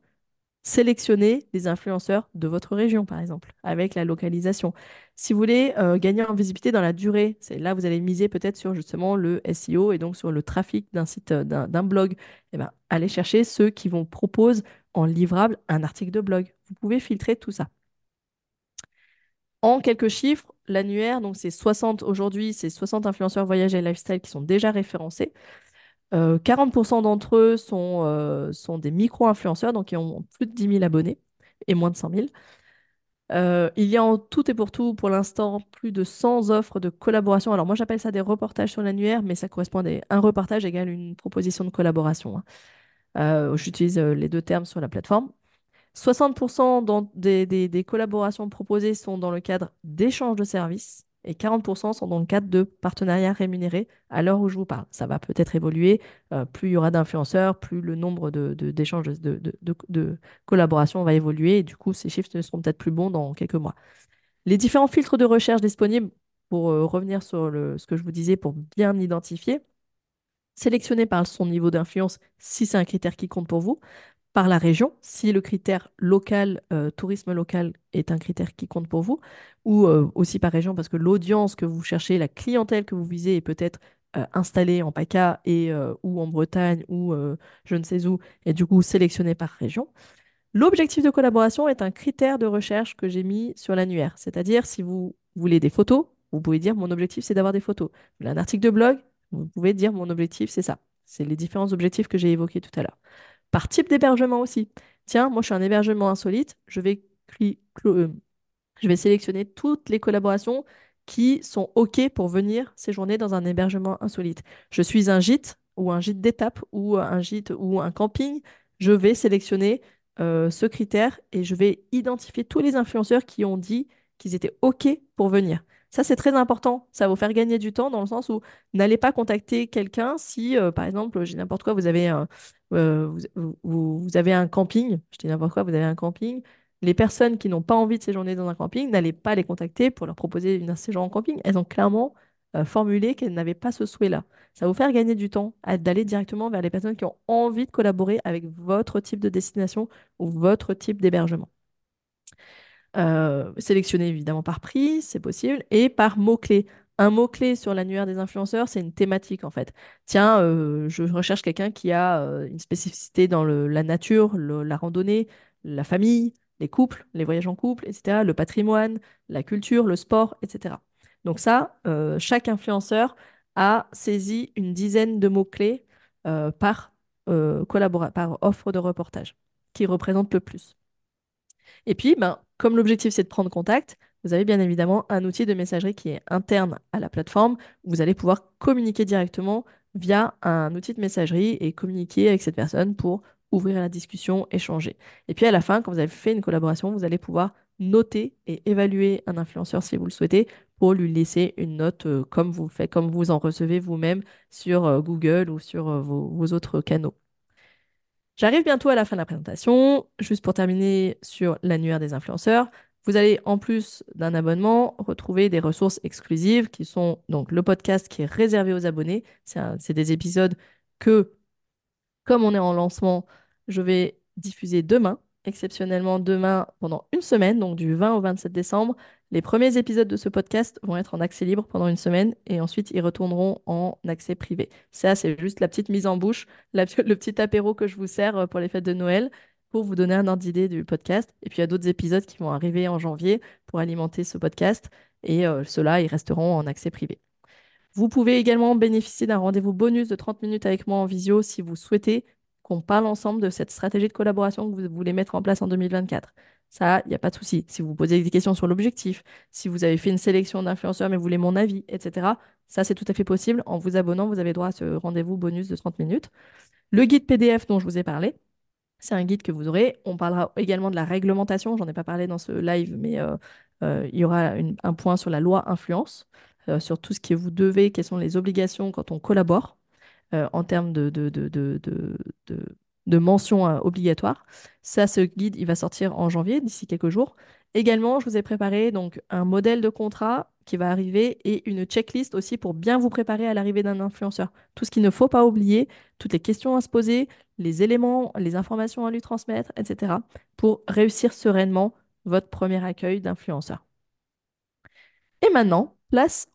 sélectionnez les influenceurs de votre région, par exemple, avec la localisation. Si vous voulez euh, gagner en visibilité dans la durée, c'est là vous allez miser peut-être sur justement le S E O et donc sur le trafic d'un site, d'un, d'un blog. Eh ben, allez chercher ceux qui vous proposent en livrable un article de blog. Vous pouvez filtrer tout ça. En quelques chiffres, l'annuaire, donc c'est soixante aujourd'hui, c'est soixante influenceurs voyage et lifestyle qui sont déjà référencés. Euh, quarante pour cent d'entre eux sont, euh, sont des micro-influenceurs, donc ils ont plus de dix mille abonnés et moins de cent mille. Euh, il y a en tout et pour tout, pour l'instant, plus de cent offres de collaboration. Alors moi, j'appelle ça des reportages sur l'annuaire, mais ça correspond à des... un reportage égale une proposition de collaboration. Hein. Euh, j'utilise les deux termes sur la plateforme. soixante pour cent dans des, des, des collaborations proposées sont dans le cadre d'échanges de services et quarante pour cent sont dans le cadre de partenariats rémunérés à l'heure où je vous parle. Ça va peut-être évoluer. Euh, plus il y aura d'influenceurs, plus le nombre de, de, d'échanges de, de, de, de collaborations va évoluer. Et du coup, ces chiffres seront peut-être plus bons dans quelques mois. Les différents filtres de recherche disponibles, pour euh, revenir sur le, ce que je vous disais, pour bien identifier, sélectionnez par son niveau d'influence si c'est un critère qui compte pour vous, par la région, si le critère local, euh, tourisme local est un critère qui compte pour vous, ou euh, aussi par région, parce que l'audience que vous cherchez, la clientèle que vous visez est peut-être euh, installée en PACA et, euh, ou en Bretagne ou euh, je ne sais où, et du coup sélectionnée par région. L'objectif de collaboration est un critère de recherche que j'ai mis sur l'annuaire, c'est-à-dire si vous voulez des photos, vous pouvez dire mon objectif c'est d'avoir des photos. Vous voulez un article de blog, vous pouvez dire mon objectif c'est ça. C'est les différents objectifs que j'ai évoqués tout à l'heure. Par type d'hébergement aussi. Tiens, moi, je suis un hébergement insolite. Je vais, cli- cl- euh, je vais sélectionner toutes les collaborations qui sont OK pour venir séjourner dans un hébergement insolite. Je suis un gîte ou un gîte d'étape ou un gîte ou un camping. Je vais sélectionner euh, ce critère et je vais identifier tous les influenceurs qui ont dit qu'ils étaient OK pour venir. Ça, c'est très important. Ça va vous faire gagner du temps dans le sens où n'allez pas contacter quelqu'un si, euh, par exemple, j'ai n'importe quoi, vous avez un, euh, vous, vous, vous avez un camping. Je dis n'importe quoi, vous avez un camping. Les personnes qui n'ont pas envie de séjourner dans un camping, n'allez pas les contacter pour leur proposer un séjour en camping. Elles ont clairement euh, formulé qu'elles n'avaient pas ce souhait-là. Ça va vous faire gagner du temps à, d'aller directement vers les personnes qui ont envie de collaborer avec votre type de destination ou votre type d'hébergement. Euh, sélectionner évidemment par prix, c'est possible, et par mots-clés. Un mot-clé sur l'annuaire des influenceurs, c'est une thématique en fait. Tiens, euh, je recherche quelqu'un qui a euh, une spécificité dans le, la nature, le, la randonnée, la famille, les couples, les voyages en couple, et cetera, le patrimoine, la culture, le sport, et cetera. Donc ça, euh, chaque influenceur a saisi une dizaine de mots-clés euh, par, euh, collabora- par offre de reportage qui représente le plus. Et puis, ben, comme l'objectif, c'est de prendre contact, vous avez bien évidemment un outil de messagerie qui est interne à la plateforme. Vous allez pouvoir communiquer directement via un outil de messagerie et communiquer avec cette personne pour ouvrir la discussion, échanger. Et puis à la fin, quand vous avez fait une collaboration, vous allez pouvoir noter et évaluer un influenceur si vous le souhaitez pour lui laisser une note euh, comme vous faites, comme vous en recevez vous-même sur euh, Google ou sur euh, vos, vos autres canaux. J'arrive bientôt à la fin de la présentation. Juste pour terminer sur l'annuaire des influenceurs, vous allez en plus d'un abonnement retrouver des ressources exclusives qui sont donc le podcast qui est réservé aux abonnés. C'est, un, c'est des épisodes que, comme on est en lancement, je vais diffuser demain, exceptionnellement demain pendant une semaine, donc du vingt au vingt-sept décembre. Les premiers épisodes de ce podcast vont être en accès libre pendant une semaine et ensuite ils retourneront en accès privé. Ça, c'est juste la petite mise en bouche, la, le petit apéro que je vous sers pour les fêtes de Noël pour vous donner un ordre d'idée du podcast. Et puis, il y a d'autres épisodes qui vont arriver en janvier pour alimenter ce podcast et euh, ceux-là, ils resteront en accès privé. Vous pouvez également bénéficier d'un rendez-vous bonus de trente minutes avec moi en visio si vous souhaitez qu'on parle ensemble de cette stratégie de collaboration que vous voulez mettre en place en deux mille vingt-quatre. Ça, il n'y a pas de souci. Si vous posez des questions sur l'objectif, si vous avez fait une sélection d'influenceurs mais vous voulez mon avis, et cetera, ça, c'est tout à fait possible. En vous abonnant, vous avez droit à ce rendez-vous bonus de trente minutes. Le guide P D F dont je vous ai parlé, c'est un guide que vous aurez. On parlera également de la réglementation. J'en ai pas parlé dans ce live, mais euh, euh, il y aura une, un point sur la loi influence. Euh, sur tout ce que vous devez, quelles sont les obligations quand on collabore euh, en termes de, de, de, de, de, de, de mentions euh, obligatoires. Ça, ce guide, il va sortir en janvier, d'ici quelques jours. Également, je vous ai préparé donc, un modèle de contrat qui va arriver et une checklist aussi pour bien vous préparer à l'arrivée d'un influenceur. Tout ce qu'il ne faut pas oublier, toutes les questions à se poser, les éléments, les informations à lui transmettre, et cetera pour réussir sereinement votre premier accueil d'influenceur. Et maintenant, place